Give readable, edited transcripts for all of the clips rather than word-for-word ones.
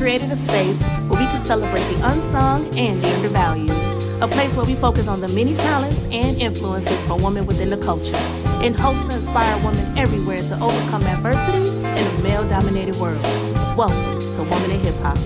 created a space where we can celebrate the unsung and the undervalued. A place where we focus on the many talents and influences for women within the culture, in hopes to inspire women everywhere to overcome adversity in a male-dominated world. Welcome to Woman in Hip Hop.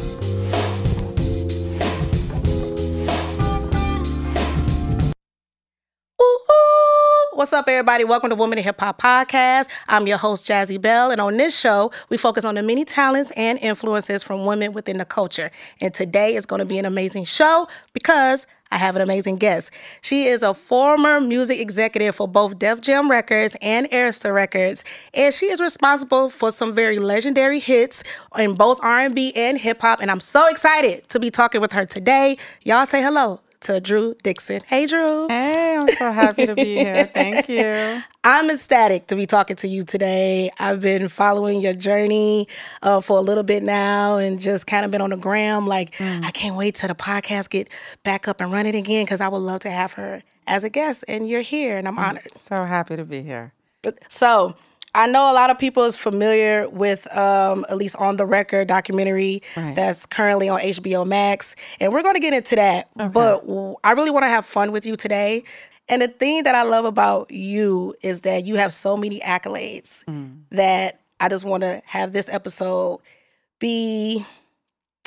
What's up, everybody? Welcome to Woman in Hip Hop Podcast. I'm your host, Jazzy Bell, and on this show, we focus on the many talents and influences from women within the culture. And today is going to be an amazing show because I have an amazing guest. She is a former music executive for both Def Jam Records and Arista Records, and she is responsible for some very legendary hits in both R&B and hip-hop, and I'm so excited to be talking with her today. Y'all say hello to Drew Dixon. Hey, Drew. Hey, I'm so happy to be here. Thank you. I'm ecstatic to be talking to you today. I've been following your journey for a little bit now and just kind of been on the gram like, I can't wait till the podcast get back up and running again because I would love to have her as a guest, and you're here, and I'm honored. So happy to be here. So I know a lot of people is familiar with at least On The Record documentary that's currently on HBO Max, and we're going to get into that. Okay. But I really want to have fun with you today. And the thing that I love about you is that you have so many accolades that I just want to have this episode be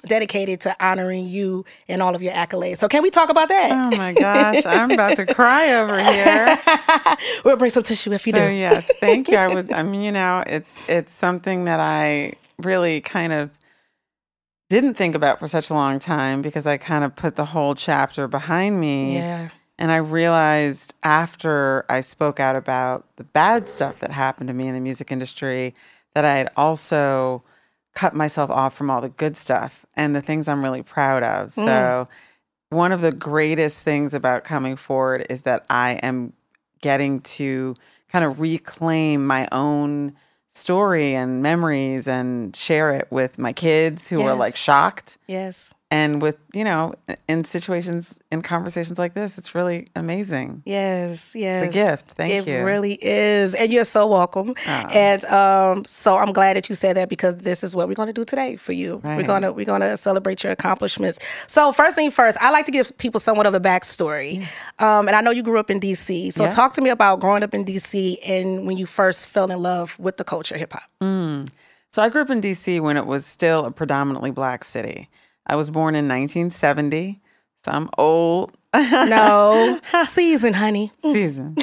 dedicated to honoring you and all of your accolades. So can we talk about that? Oh my gosh, I'm about to cry over here. We'll bring some tissue if you do. Yes, thank you. I mean, you know, it's something that I really kind of didn't think about for such a long time because I kind of put the whole chapter behind me. Yeah. And I realized after I spoke out about the bad stuff that happened to me in the music industry that I had also cut myself off from all the good stuff and the things I'm really proud of. So one of the greatest things about coming forward is that I am getting to kind of reclaim my own story and memories and share it with my kids who are like shocked. Yes. And with, you know, in situations, in conversations like this, it's really amazing. Yes, yes. The gift. Thank you. It really is. And you're so welcome. Oh. And so I'm glad that you said that because this is what we're going to do today for you. Right. We're gonna celebrate your accomplishments. So first thing first, I like to give people somewhat of a backstory. And I know you grew up in D.C. So talk to me about growing up in D.C. and when you first fell in love with the culture, hip hop. So I grew up in D.C. when it was still a predominantly Black city. I was born in 1970, so I'm old. No. Season, honey. Season.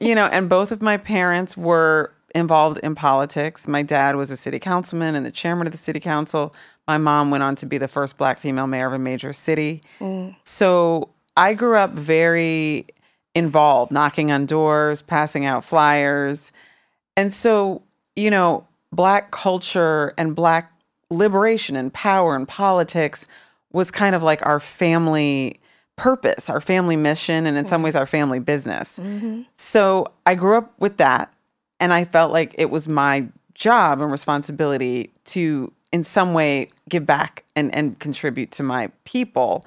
You know, and both of my parents were involved in politics. My dad was a city councilman and the chairman of the city council. My mom went on to be the first Black female mayor of a major city. So I grew up very involved, knocking on doors, passing out flyers. And so, you know, Black culture and Black liberation and power and politics was kind of like our family purpose, our family mission, and in some ways our family business. So I grew up with that, and I felt like it was my job and responsibility to, in some way, give back and contribute to my people.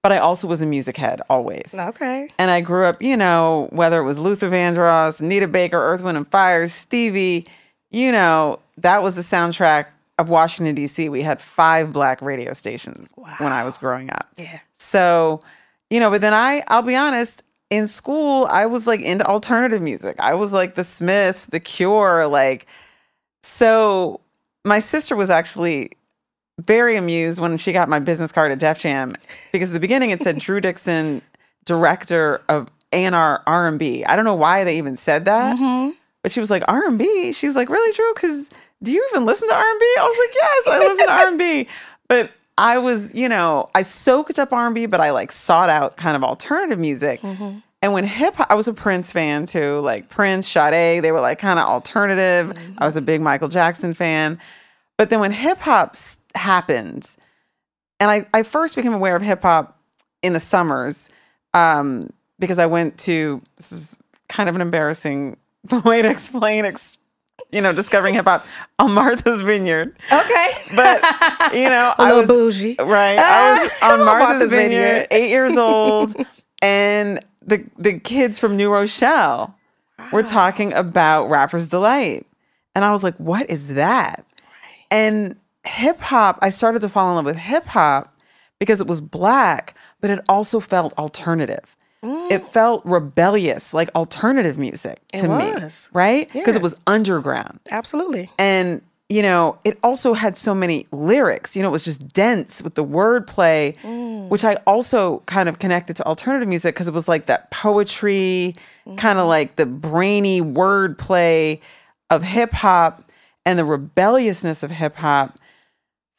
But I also was a music head always. Okay. And I grew up, you know, whether it was Luther Vandross, Anita Baker, Earth, Wind & Fire, Stevie, you know, that was the soundtrack of Washington, D.C., we had 5 Black radio stations when I was growing up. Yeah. So, you know, but then I'll be honest, in school, I was like into alternative music. I was like the Smiths, the Cure, like. So my sister was actually very amused when she got my business card at Def Jam because at the beginning it said Drew Dixon, director of A&R R&B. I don't know why they even said that, but she was like, R&B? She's like, really, Drew? Because do you even listen to R&B? I was like, yes, I listen to R&B. But I was, you know, I soaked up R&B, but I like sought out kind of alternative music. And when hip hop, I was a Prince fan too, like Prince, Sade, they were like kind of alternative. I was a big Michael Jackson fan. But then when hip hop happened, and I first became aware of hip hop in the summers because I went to, this is kind of an embarrassing way to explain you know, discovering hip-hop on Martha's Vineyard. Okay. But, you know, I was bougie. Right. I was on Martha's Vineyard, 8 years old, and the kids from New Rochelle were talking about Rapper's Delight. And I was like, what is that? Right. And hip hop, I started to fall in love with hip hop because it was Black, but it also felt alternative. Mm. It felt rebellious, like alternative music to me, right? Because it was underground. Absolutely. And, you know, it also had so many lyrics. You know, it was just dense with the wordplay, which I also kind of connected to alternative music because it was like that poetry, kind of like the brainy wordplay of hip hop, and the rebelliousness of hip hop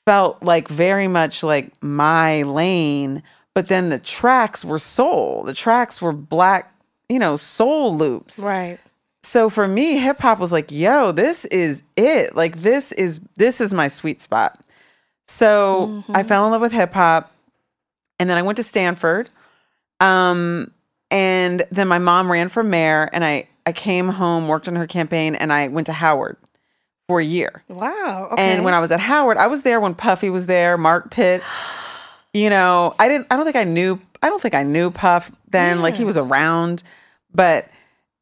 felt like very much like my lane. But then the tracks were soul. The tracks were Black, you know, soul loops. Right. So for me, hip hop was like, yo, this is it. Like, this is my sweet spot. So I fell in love with hip hop. And then I went to Stanford. And then my mom ran for mayor. And I came home, worked on her campaign, and I went to Howard for a year. Wow. Okay. And when I was at Howard, I was there when Puffy was there, Mark Pitts. You know, I don't think I knew Puff then, like he was around, but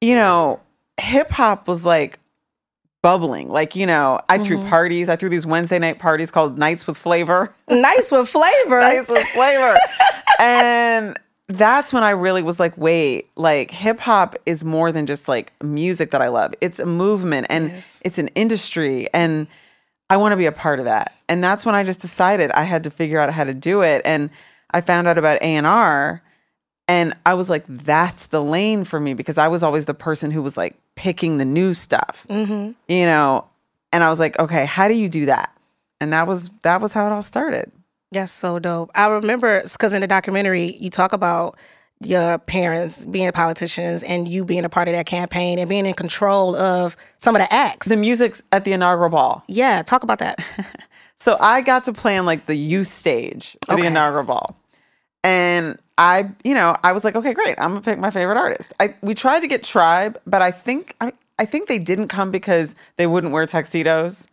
you know, hip hop was like bubbling. Like, you know, I threw parties. I threw these Wednesday night parties called Nights with Flavor. Nights with Flavor. Nights with Flavor. And that's when I really was like, wait, like hip hop is more than just like music that I love. It's a movement and it's an industry, and I want to be a part of that. And that's when I just decided I had to figure out how to do it. And I found out about A&R, and I was like, that's the lane for me, because I was always the person who was like picking the new stuff, you know? And I was like, okay, how do you do that? And that was how it all started. That's so dope. I remember, because in the documentary, you talk about your parents being politicians and you being a part of that campaign and being in control of some of the acts. The music's at the inaugural ball. Yeah, talk about that. So I got to play on like the youth stage of the inaugural ball. And I, you know, I was like, okay, great. I'm gonna pick my favorite artist. We tried to get Tribe, but I think they didn't come because they wouldn't wear tuxedos.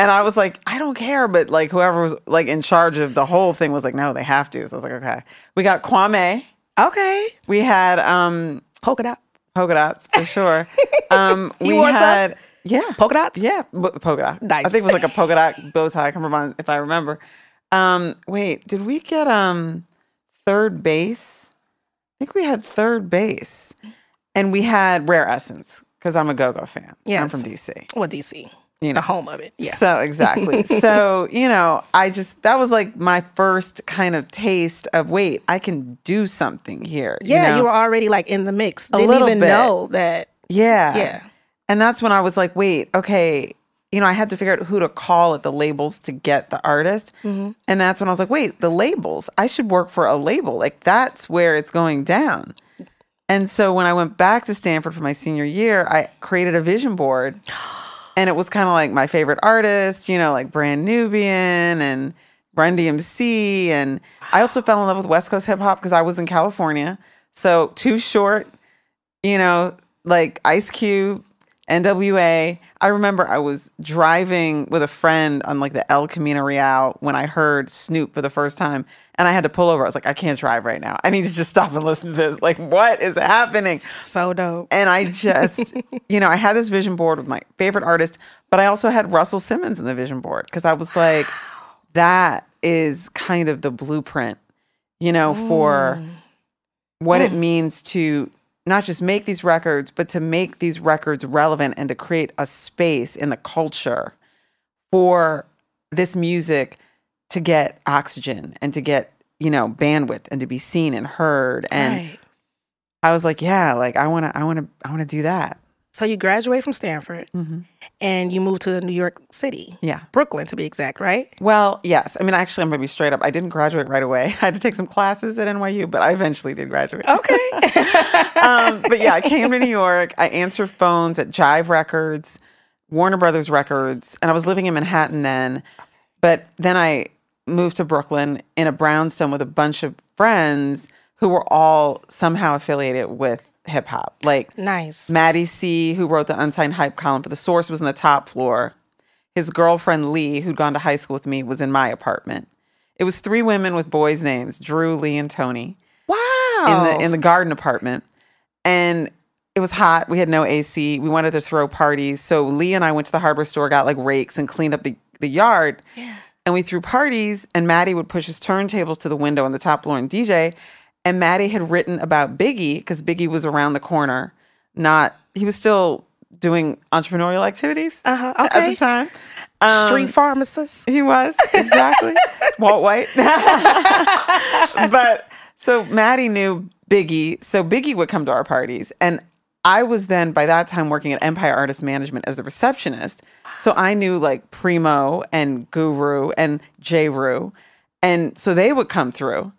And I was like, I don't care. But like whoever was like in charge of the whole thing was like, no, they have to. So I was like, okay. We got Kwame. Okay. We had polka dots for sure. You wore tux? Yeah, polka dots. Yeah, polka dot. Nice. I think it was like a polka dot bow tie. I can't remember if I remember. Wait, did we get Third Base? I think we had Third Base, and we had Rare Essence because I'm a go-go fan. Yes. I'm from D.C. Well, D.C. You know. The home of it. Yeah. So exactly. So, you know, that was like my first kind of taste of, wait, I can do something here. Yeah, you know? You were already like in the mix. Didn't even know that. Yeah. Yeah. And that's when I was like, wait, okay, you know, I had to figure out who to call at the labels to get the artist. Mm-hmm. And that's when I was like, wait, the labels, I should work for a label. Like that's where it's going down. And so when I went back to Stanford for my senior year, I created a vision board. And it was kind of like my favorite artists, you know, like Brand Nubian and Run DMC. And I also fell in love with West Coast hip hop because I was in California. So Too Short, you know, like Ice Cube, NWA. I remember I was driving with a friend on like the El Camino Real when I heard Snoop for the first time. And I had to pull over. I was like, I can't drive right now. I need to just stop and listen to this. Like, what is happening? So dope. And I just, you know, I had this vision board with my favorite artist, but I also had Russell Simmons in the vision board because I was like, that is kind of the blueprint, you know, for what it means to not just make these records, but to make these records relevant and to create a space in the culture for this music to get oxygen and to get, you know, bandwidth and to be seen and heard. And I was like, yeah, like I wanna do that. So you graduate from Stanford and you moved to New York City. Yeah. Brooklyn to be exact, right? Well, yes. I mean, actually, I'm going to be straight up. I didn't graduate right away. I had to take some classes at NYU, but I eventually did graduate. Okay. But yeah, I came to New York. I answered phones at Jive Records, Warner Brothers Records, and I was living in Manhattan then. But then I moved to Brooklyn in a brownstone with a bunch of friends who were all somehow affiliated with hip hop. Like Matty C, who wrote the Unsigned Hype column for The Source, was in the top floor. His girlfriend Lee, who'd gone to high school with me, was in my apartment. It was three women with boys' names, Drew, Lee, and Tony. Wow. In the garden apartment. And it was hot. We had no AC. We wanted to throw parties. So Lee and I went to the hardware store, got like rakes and cleaned up the the yard. Yeah. And we threw parties, and Matty would push his turntables to the window on the top floor and DJ. And Matty had written about Biggie, because Biggie was around the corner. He was still doing entrepreneurial activities at the time. Street pharmacist. He was, exactly. Walt White. But so Matty knew Biggie. So Biggie would come to our parties. And I was then, by that time, working at Empire Artist Management as the receptionist. So I knew like Primo and Guru and J-Ru. And so they would come through.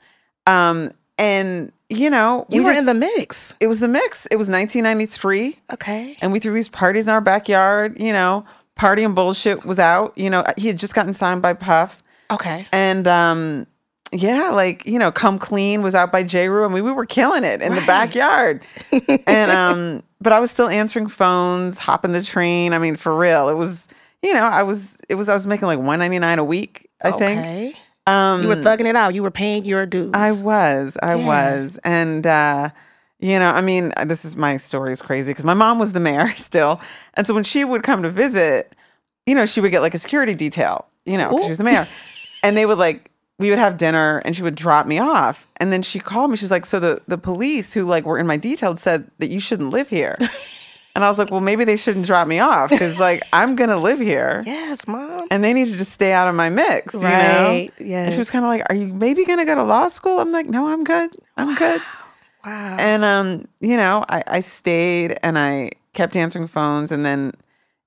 And, you know, you were in the mix. It was the mix. It was 1993. Okay. And we threw these parties in our backyard, you know. Party and Bullshit was out. You know, he had just gotten signed by Puff. Okay. And, yeah, like, you know, Come Clean was out by J-Ru. I mean, we were killing it in the backyard. And, but I was still answering phones, hopping the train. I mean, for real, it was, you know, I was making like $1.99 a week, I think. Okay. You were thugging it out. You were paying your dues. I was. And, you know, I mean, this is, my story is crazy because my mom was the mayor still. And so when she would come to visit, you know, she would get like a security detail, you know, because she was the mayor. And they would like, we would have dinner and she would drop me off. And then she called me. She's like, so the police who like were in my detail said that you shouldn't live here. And I was like, well, maybe they shouldn't drop me off because like, I'm going to live here. Yes, Mom. And they need to just stay out of my mix, you know? Yes. And she was kind of like, are you maybe going to go to law school? I'm like, no, I'm good. I'm good. Wow. And, you know, I stayed and I kept answering phones. And then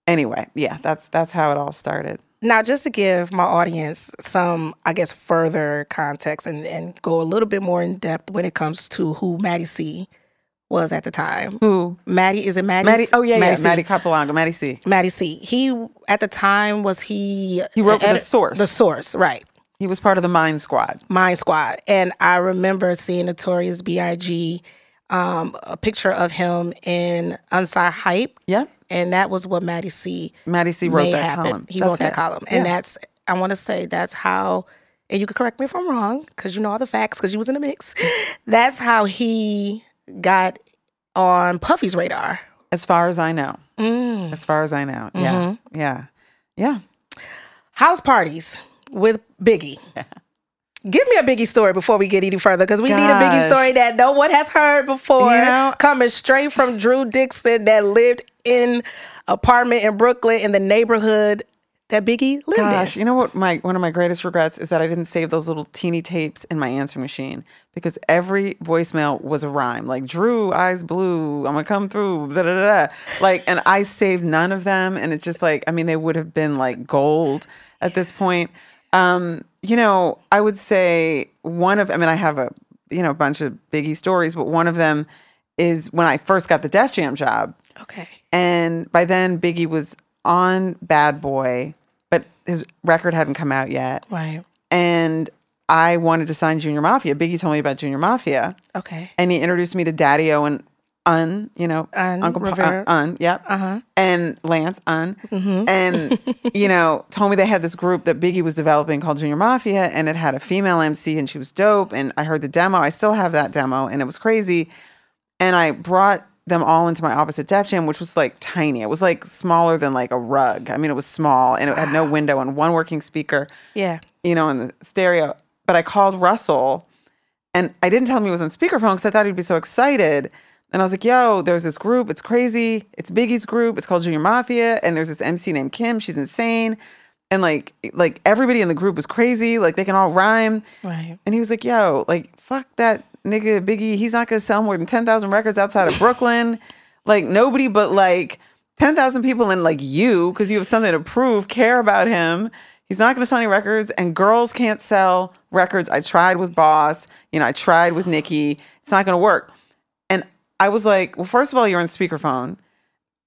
anyway, yeah, that's how it all started. Now, just to give my audience some, I guess, further context and go a little bit more in depth when it comes to who Matty C was at the time. Who? Matty, is it Matty? Matty, oh, yeah, Matty, yeah. Matty Capolongo, Matty C. Matty C. He, at the time, was he... He wrote for The Source. The Source, right. He was part of the Mind Squad. Mind Squad. And I remember seeing Notorious B.I.G., a picture of him in Unsigned Hype. Yep. And that was what Matty C. Matty C wrote that column. He wrote that column. And that's, I want to say, that's how, and you can correct me if I'm wrong, because you know all the facts, because you was in the mix. That's how he got on Puffy's radar. As far as I know. Mm. As far as I know. Mm-hmm. Yeah. Yeah. Yeah. House parties. With Biggie. Yeah. Give me a Biggie story before we get any further, because we need a Biggie story that no one has heard before. You know, coming straight from Drew Dixon that lived in an apartment in Brooklyn in the neighborhood that Biggie lived in. Gosh, you know what? One of my greatest regrets is that I didn't save those little teeny tapes in my answering machine, because every voicemail was a rhyme. Like, Drew, eyes blue, I'm going to come through, da-da-da. Like, and I saved none of them. And it's just like, I mean, they would have been like gold at this point. You know, I would say one of, I mean, I have a, you know, bunch of Biggie stories, but one of them is when I first got the Def Jam job. Okay. And by then Biggie was on Bad Boy, but his record hadn't come out yet. Right. And I wanted to sign Junior Mafia. Biggie told me about Junior Mafia. Okay. And he introduced me to Daddy-O and Un, you know, Uncle Rivera. Un, yep. Uh-huh. And Lance, Un. Mm-hmm. And, you know, told me they had this group that Biggie was developing called Junior Mafia, and it had a female MC, and she was dope, and I heard the demo. I still have that demo, and it was crazy. And I brought them all into my office at Def Jam, which was, like, tiny. It was, like, smaller than, like, a rug. I mean, it was small, and it had no window and one working speaker. Yeah. You know, in the stereo. But I called Russell, and I didn't tell him he was on speakerphone because I thought he'd be so excited. And I was like, yo, there's this group. It's crazy. It's Biggie's group. It's called Junior Mafia. And there's this MC named Kim. She's insane. And like everybody in the group was crazy. Like, they can all rhyme. Right. And he was like, yo, like, fuck that nigga Biggie. He's not going to sell more than 10,000 records outside of Brooklyn. Like, nobody but like 10,000 people and like you, because you have something to prove, care about him. He's not going to sell any records. And girls can't sell records. I tried with Boss. You know, I tried with Nikki. It's not going to work. I was like, well, first of all, you're on speakerphone.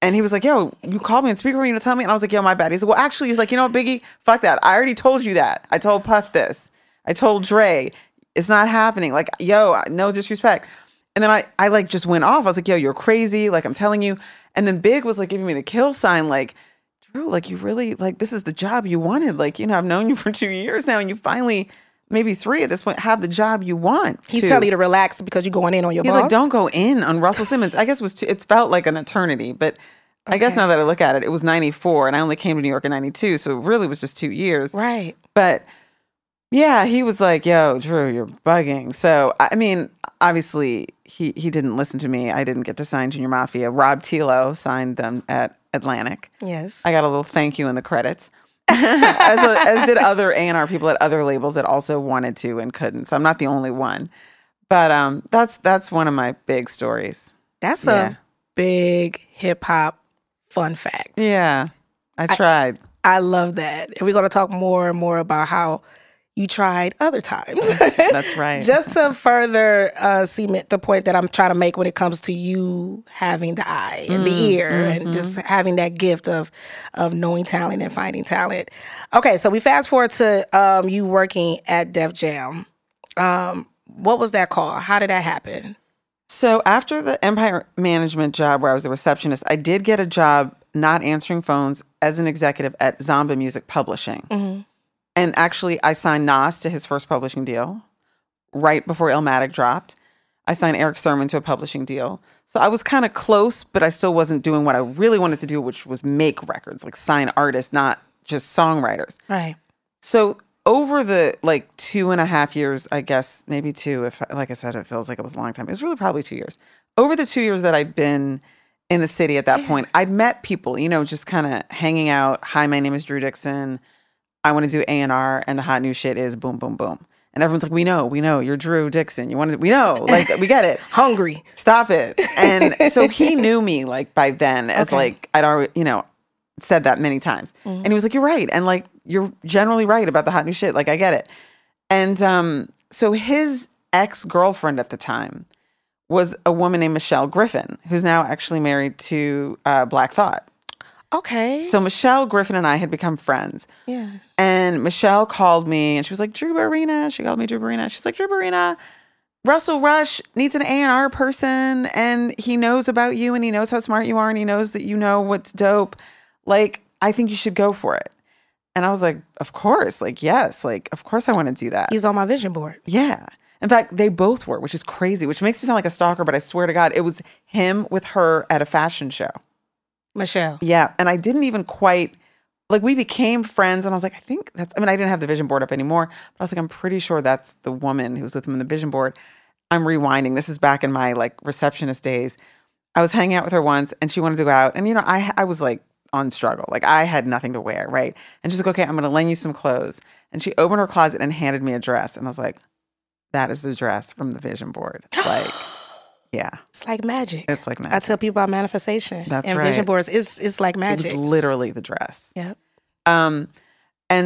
And he was like, yo, you called me on speakerphone, you know, tell me. And I was like, yo, my bad. He's like, well, actually, he's like, you know what, Biggie, fuck that. I already told you that. I told Puff this. I told Dre. It's not happening. Like, yo, no disrespect. And then I like just went off. I was like, yo, you're crazy. Like, I'm telling you. And then Big was like giving me the kill sign. Like, Drew, like, you really, like, this is the job you wanted. Like, you know, I've known you for 2 years now and you finally... maybe 3 at this point, have the job you want. He's telling you to relax because you're going in on your boss. He's like, don't go in on Russell Simmons. I guess it felt like an eternity, but I guess now that I look at it, it was 94 and I only came to New York in 92. So it really was just 2 years. Right. But yeah, he was like, yo, Drew, you're bugging. So, I mean, obviously he didn't listen to me. I didn't get to sign Junior Mafia. Rob Tilo signed them at Atlantic. Yes. I got a little thank you in the credits. as did other A&R people at other labels that also wanted to and couldn't. So I'm not the only one. But that's one of my big stories. That's a big hip hop fun fact. Yeah, I tried. I love that. And we're going to talk more and more about how you tried other times. That's right. Just to further cement the point that I'm trying to make when it comes to you having the eye and the ear and just having that gift of knowing talent and finding talent. Okay, so we fast forward to you working at Def Jam. What was that call? How did that happen? So after the Empire Management job where I was a receptionist, I did get a job not answering phones as an executive at Zomba Music Publishing. Mm-hmm. And actually, I signed Nas to his first publishing deal right before Illmatic dropped. I signed Eric Sermon to a publishing deal. So I was kind of close, but I still wasn't doing what I really wanted to do, which was make records, like sign artists, not just songwriters. Right. So over the 2.5 years, I guess, maybe two, if like I said, it feels like it was a long time. It was really probably 2 years. Over the 2 years that I'd been in the city at that point, I'd met people, just kind of hanging out. Hi, my name is Drew Dixon. I want to do A&R, and the hot new shit is boom, boom, boom. And everyone's like, we know, you're Drew Dixon. We know, we get it. Hungry. Stop it. And so he knew me, by then, as I'd already, said that many times. Mm-hmm. And he was like, you're right. And, you're generally right about the hot new shit. I get it. And so his ex-girlfriend at the time was a woman named Michelle Griffin, who's now actually married to Black Thought. Okay. So Michelle Griffin and I had become friends. Yeah. And Michelle called me and she was like, She's like, Drew Barina, Russell Rush needs an A&R person and he knows about you and he knows how smart you are and he knows that you know what's dope. I think you should go for it. And I was like, of course. Yes. Of course I want to do that. He's on my vision board. Yeah. In fact, they both were, which is crazy, which makes me sound like a stalker, but I swear to God, it was him with her at a fashion show. Michelle. Yeah. And I didn't even quite, we became friends and I was like, I think that's, I didn't have the vision board up anymore, but I was like, I'm pretty sure that's the woman who was with him in the vision board. I'm rewinding. This is back in my receptionist days. I was hanging out with her once and she wanted to go out and, I was on struggle. I had nothing to wear. Right. And she's like, okay, I'm going to lend you some clothes. And she opened her closet and handed me a dress. And I was like, that is the dress from the vision board. Yeah. It's like magic. It's like magic. I tell people about manifestation. That's right. And vision boards, it's like magic. It was literally the dress. Yep. And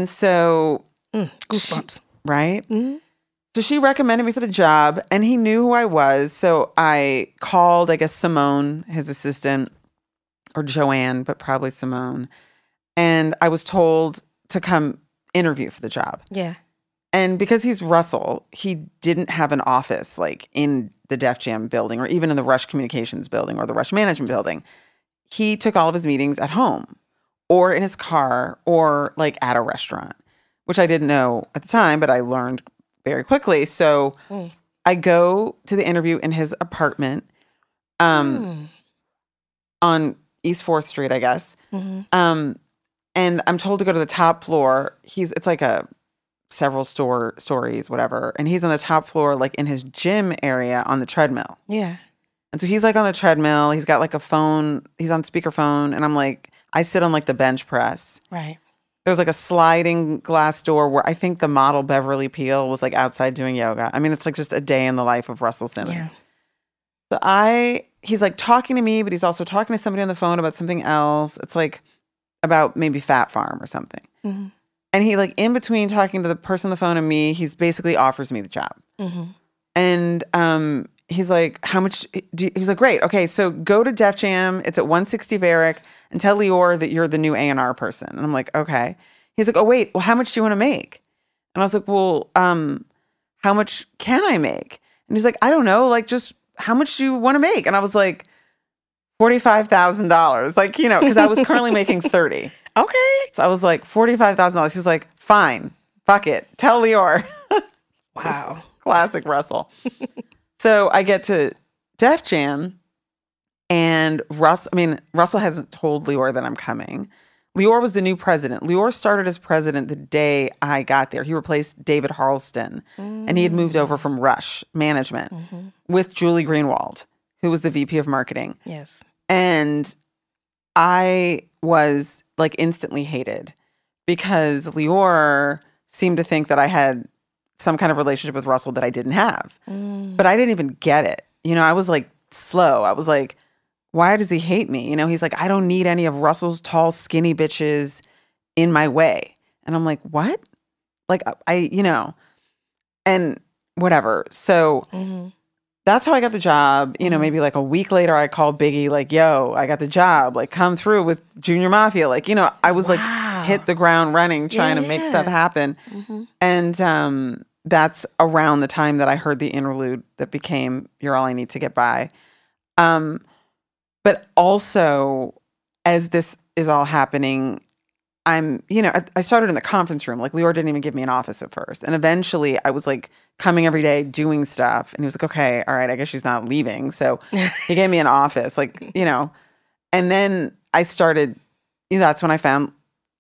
so... goosebumps. Right? Mm-hmm. So she recommended me for the job, and he knew who I was. So I called, Simone, his assistant, or Joanne, but probably Simone. And I was told to come interview for the job. Yeah. And because he's Russell, he didn't have an office in the Def Jam building or even in the Rush Communications building or the Rush Management building. He took all of his meetings at home or in his car or at a restaurant, which I didn't know at the time, but I learned very quickly. So I go to the interview in his apartment on East 4th Street, I guess. Mm-hmm. And I'm told to go to the top floor. It's several stories, whatever. And he's on the top floor, in his gym area on the treadmill. Yeah. And so he's on the treadmill. He's got a phone. He's on speakerphone. And I'm I sit on the bench press. Right. There's a sliding glass door where I think the model Beverly Peel was outside doing yoga. It's just a day in the life of Russell Simmons. Yeah. So he's talking to me, but he's also talking to somebody on the phone about something else. It's about maybe Fat Farm or something. Mm-hmm. And he, in between talking to the person on the phone and me, he's basically offers me the job. Mm-hmm. And he's how much? He was great. Okay, so go to Def Jam. It's at 160 Varick. And tell Lyor that you're the new A&R person. And I'm okay. He's oh, wait. Well, how much do you want to make? And I was how much can I make? And he's I don't know. Just how much do you want to make? And I was $45,000. Because I was currently making 30. Okay. So I was $45,000. He's fine, fuck it. Tell Lyor. Wow. Classic Russell. So I get to Def Jam And Russell hasn't told Lyor that I'm coming. Lyor was the new president. Lyor started as president the day I got there. He replaced David Harlston, and he had moved over from Rush Management with Julie Greenwald, who was the VP of marketing. Yes. And I was like instantly hated because Lyor seemed to think that I had some kind of relationship with Russell that I didn't have. But I didn't even get it. You know, I was like slow. I was like, why does he hate me? You know, he's like, I don't need any of Russell's tall, skinny bitches in my way. And I'm like, what? Like, you know, and whatever. So that's how I got the job. You know, maybe like a week later, I called Biggie, like, yo, I got the job. Like, come through with Junior Mafia. Like, you know, I was like hit the ground running, trying to make stuff happen. And that's around the time that I heard the interlude that became You're All I Need to Get By. But also, as this is all happening, I started in the conference room. Like, Lyor didn't even give me an office at first. And eventually, I was, like, coming every day, doing stuff. And he was like, okay, all right, I guess she's not leaving. So he gave me an office, like, you know. And then I started, you know, that's when I found,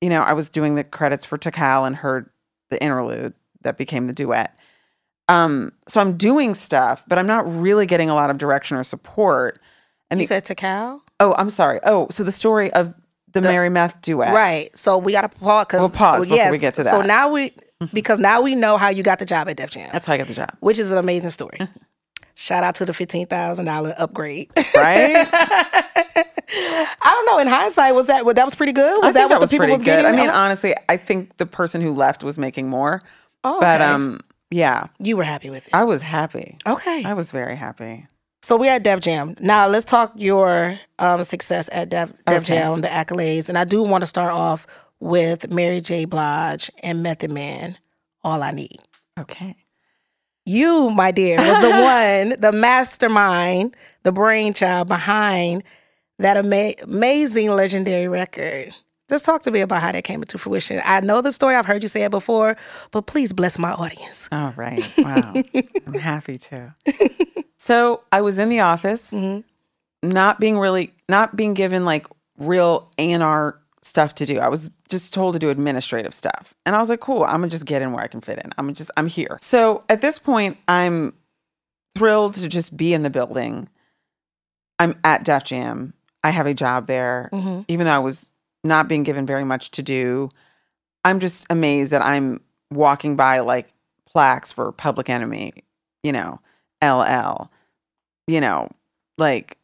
you know, I was doing the credits for Tikal and heard the interlude that became the duet. So I'm doing stuff, but I'm not really getting a lot of direction or support. And you said Tikal? Oh, I'm sorry. Oh, so the story of the Mary Meth duet. Right. So we got to pause. We'll pause before we get to that. So now we know how you got the job at Def Jam. That's how I got the job. Which is an amazing story. Shout out to the $15,000 upgrade. Right? I don't know. In hindsight, that was pretty good? Was that what the people was getting? I mean, honestly, I think the person who left was making more. Oh, okay. But, yeah. You were happy with it. I was happy. Okay. I was very happy. So we're at Def Jam. Now, let's talk your success at Def Jam, the accolades. And I do want to start off with Mary J. Blige and Method Man, All I Need. Okay. You, my dear, was the mastermind, the brainchild behind that amazing legendary record. Just talk to me about how that came into fruition. I know the story. I've heard you say it before, but please bless my audience. All right. Wow. I'm happy to. So I was in the office, not being given like real A&R stuff to do. I was just told to do administrative stuff. And I was like, cool, I'm going to just get in where I can fit in. I'm here. So at this point, I'm thrilled to just be in the building. I'm at Def Jam. I have a job there, even though I was not being given very much to do. I'm just amazed that I'm walking by like plaques for Public Enemy, you know, LL, you know, like,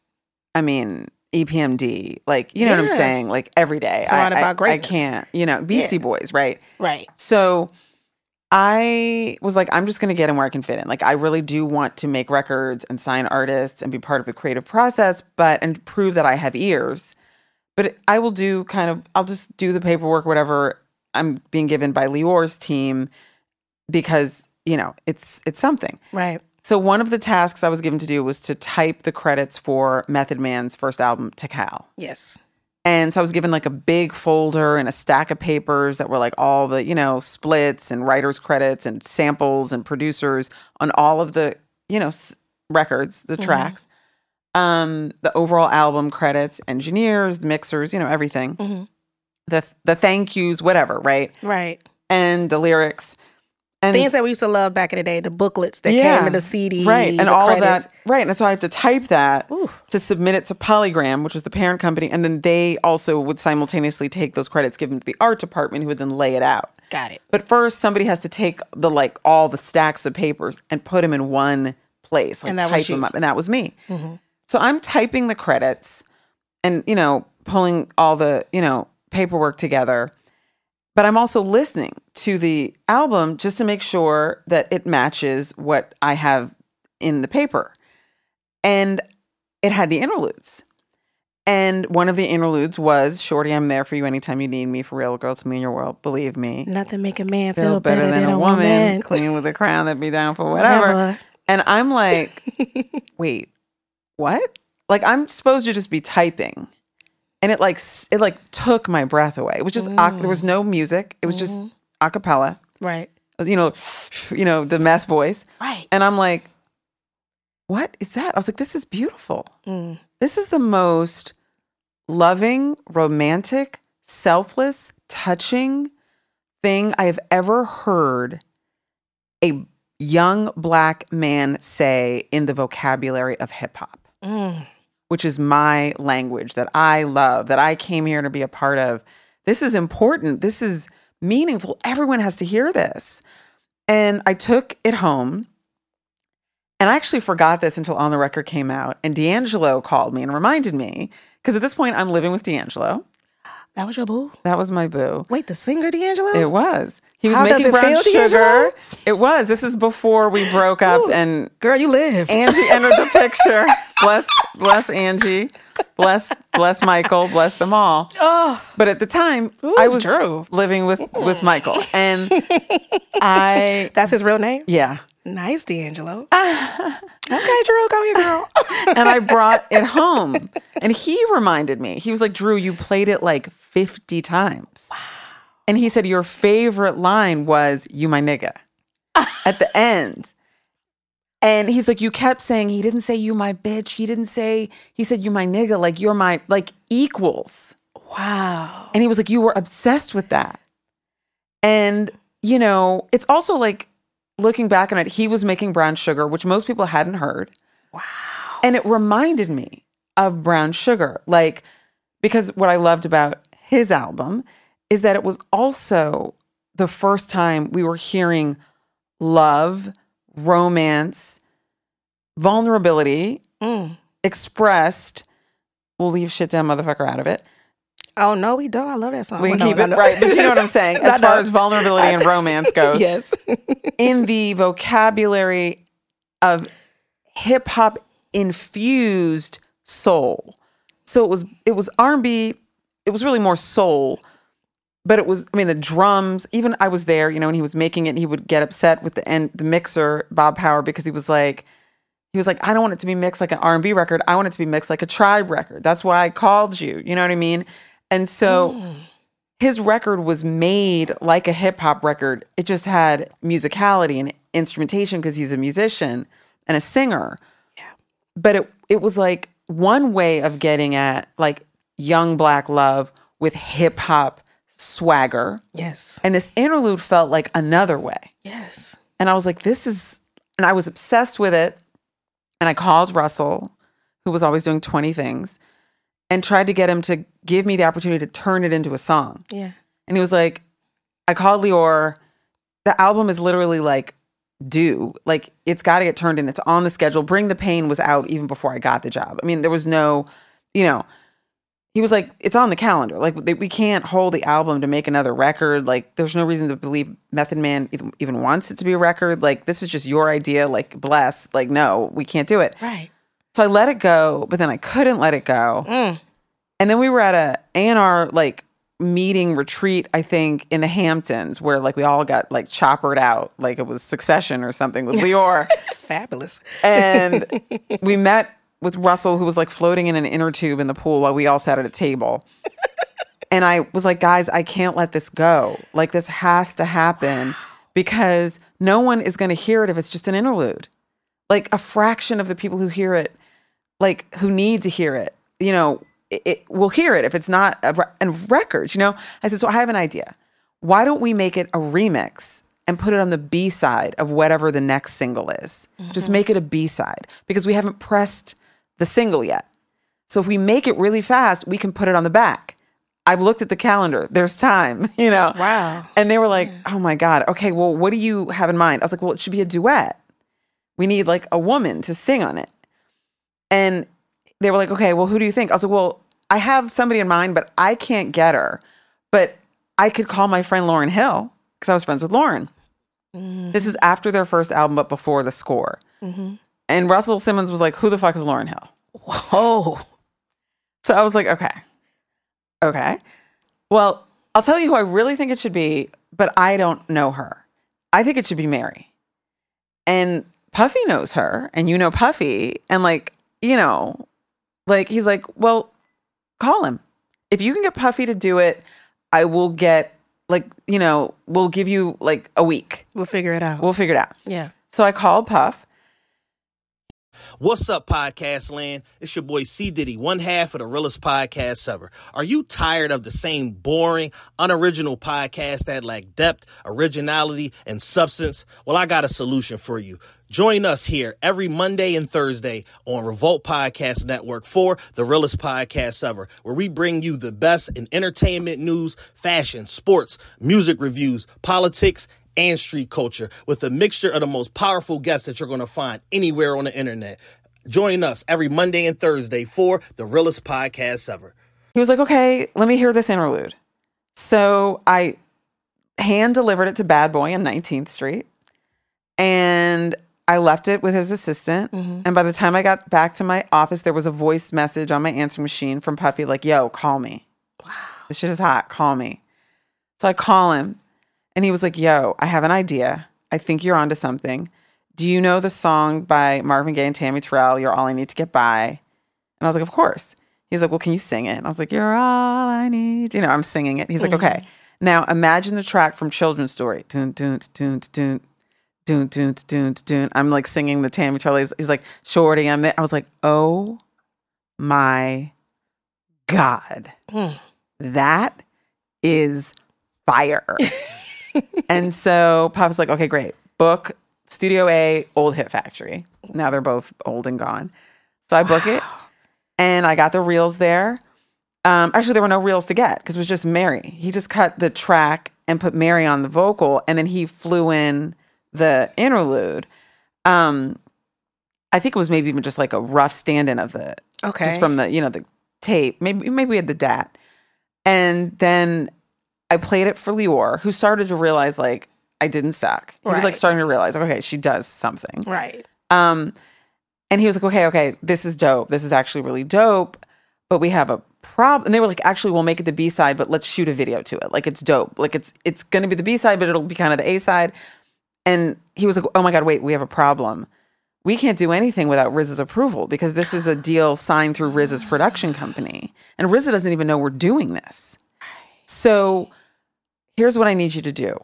I mean, EPMD, like, you know what I'm saying? Like every day. Surrounded by greatness. I can't, you know, BC Boys, right? Right. So I was like, I'm just going to get in where I can fit in. Like, I really do want to make records and sign artists and be part of the creative process, and prove that I have ears. But I will do I'll just do the paperwork, whatever I'm being given by Lyor's team, because, you know, it's something. Right. So one of the tasks I was given to do was to type the credits for Method Man's first album, Tikal. Yes. And so I was given like a big folder and a stack of papers that were like all the, you know, splits and writers' credits and samples and producers on all of the, you know, records, the tracks. The overall album credits, engineers, mixers, you know, everything. The thank yous, whatever, right? Right. And the lyrics. And things that we used to love back in the day, the booklets that came in the CD. Right, and all credits. Of that. Right, and so I have to type that to submit it to PolyGram, which was the parent company, and then they also would simultaneously take those credits, give them to the art department, who would then lay it out. Got it. But first, somebody has to take the like all the stacks of papers and put them in one place, like type them up, and that was me. So I'm typing the credits and, you know, pulling all the, you know, paperwork together. But I'm also listening to the album just to make sure that it matches what I have in the paper. And it had the interludes. And one of the interludes was, Shorty, I'm there for you anytime you need me. For real, girl, it's me in your world. Believe me. Nothing make a man feel better than a woman. Clean with a crown that be down for whatever. And I'm like, wait. What? Like, I'm supposed to just be typing. And it took my breath away. It was just, there was no music. It was just a cappella. Right. You know, the meth voice. Right. And I'm like, what is that? I was like, this is beautiful. This is the most loving, romantic, selfless, touching thing I have ever heard a young Black man say in the vocabulary of hip hop, which is my language that I love, that I came here to be a part of. This is important. This is meaningful. Everyone has to hear this. And I took it home. And I actually forgot this until On The Record came out. And D'Angelo called me and reminded me, because at this point I'm living with D'Angelo. That was your boo? That was my boo. Wait, the singer D'Angelo? It was. He was making Brown Sugar. It was. This is before we broke up. Ooh, and girl, you live. Angie entered the picture. Bless Angie. Bless Michael. Bless them all. Oh. But at the time, ooh, I was Drew. Living with Michael. And I... That's his real name? Yeah. Nice, D'Angelo. Okay, Drew, go here, girl. And I brought it home. And he reminded me. He was like, Drew, you played it like 50 times. Wow. And he said, your favorite line was, you my nigga, at the end. And he's like, you kept saying, he didn't say you my bitch. He didn't say, he said you my nigga, like you're my, like equals. Wow. And he was like, you were obsessed with that. And, you know, it's also like, looking back on it, he was making Brown Sugar, which most people hadn't heard. Wow. And it reminded me of Brown Sugar. Like, because what I loved about his album is that it was also the first time we were hearing love, romance, vulnerability expressed. We'll leave shit down, motherfucker, out of it. Oh, no, we don't. I love that song. We can keep it right. But you know what I'm saying? As far as vulnerability and romance goes. Yes. In the vocabulary of hip-hop infused soul. So it was R&B. It was really more soul. But it was, I mean, the drums. Even I was there, you know, when he was making it, and he would get upset with the mixer, Bob Power, because he was like, I don't want it to be mixed like an R&B record. I want it to be mixed like a Tribe record. That's why I called you. You know what I mean? And so his record was made like a hip hop record. It just had musicality and instrumentation because he's a musician and a singer. Yeah. But it was like one way of getting at like young Black love with hip hop swagger. Yes. And this interlude felt like another way. Yes. And I was like, and I was obsessed with it. And I called Russell, who was always doing 20 things, and tried to get him to give me the opportunity to turn it into a song. Yeah. And he was like, I called Lyor. The album is literally like due. Like, it's got to get turned in. It's on the schedule. Bring the Pain was out even before I got the job. I mean, there was no, you know, he was like, it's on the calendar. Like, we can't hold the album to make another record. Like, there's no reason to believe Method Man even wants it to be a record. Like, this is just your idea. Like, bless. Like, no, we can't do it. Right. So I let it go, but then I couldn't let it go. And then we were at an A&R, like, meeting retreat, I think, in the Hamptons, where, like, we all got, like, choppered out. Like, it was Succession or something with Lyor. Fabulous. And we met with Russell, who was, like, floating in an inner tube in the pool while we all sat at a table. And I was like, guys, I can't let this go. Like, this has to happen because no one is going to hear it if it's just an interlude. Like, a fraction of the people who hear it, like, who need to hear it, you know, it will hear it if it's not a record, you know? I said, so I have an idea. Why don't we make it a remix and put it on the B-side of whatever the next single is? Mm-hmm. Just make it a B-side because we haven't pressed the single yet. So if we make it really fast, we can put it on the back. I've looked at the calendar. There's time, you know. Wow. And they were like, oh my God. Okay, well, what do you have in mind? I was like, well, it should be a duet. We need like a woman to sing on it. And they were like, okay, well, who do you think? I was like, well, I have somebody in mind, but I can't get her. But I could call my friend Lauren Hill because I was friends with Lauren. Mm-hmm. This is after their first album, but before the score. Mm-hmm. And Russell Simmons was like, who the fuck is Lauren Hill? Whoa. So I was like, okay. Well, I'll tell you who I really think it should be, but I don't know her. I think it should be Mary. And Puffy knows her, and you know Puffy. And like, you know, like he's like, well, call him. If you can get Puffy to do it, I will get like, you know, we'll give you like a week. We'll figure it out. Yeah. So I called Puff. What's up, podcast land? It's your boy C. Diddy, one half of the realest podcast ever. Are you tired of the same boring, unoriginal podcast that lack depth, originality, and substance? Well, I got a solution for you. Join us here every Monday and Thursday on Revolt Podcast Network for the realest podcast ever, where we bring you the best in entertainment news, fashion, sports, music reviews, politics, and street culture with a mixture of the most powerful guests that you're going to find anywhere on the internet. Join us every Monday and Thursday for the realest podcast ever. He was like, okay, let me hear this interlude. So I hand delivered it to Bad Boy on 19th Street and I left it with his assistant. Mm-hmm. And by the time I got back to my office, there was a voice message on my answering machine from Puffy like, yo, call me. Wow. This shit is hot. Call me. So I call him. And he was like, yo, I have an idea. I think you're onto something. Do you know the song by Marvin Gaye and Tammy Terrell, You're All I Need to Get By? And I was like, of course. He's like, well, can you sing it? And I was like, you're all I need. You know, I'm singing it. He's like, okay. Now imagine the track from Children's Story. Dun, dun, dun, dun, dun, dun, dun, dun. I'm like singing the Tammy Terrell. He's like, shorty, I'm there. I was like, oh my God. That is fire. And so Pop's like, okay, great. Book Studio A, Old Hit Factory. Now they're both old and gone. So I book it and I got the reels there. Actually, there were no reels to get because it was just Mary. He just cut the track and put Mary on the vocal and then he flew in the interlude. I think it was maybe even just like a rough stand-in of the, just from the, you know, the tape. Maybe we had the DAT. And then I played it for Lyor, who started to realize, like, I didn't suck. He was, like, starting to realize, okay, she does something. And he was like, okay, this is dope. This is actually really dope, but we have a problem. And they were like, actually, we'll make it the B-side, but let's shoot a video to it. Like, it's dope. Like, it's going to be the B-side, but it'll be kind of the A-side. And he was like, oh, my God, wait, we have a problem. We can't do anything without RZA's approval because this is a deal signed through RZA's production company. And RZA doesn't even know we're doing this. So here's what I need you to do.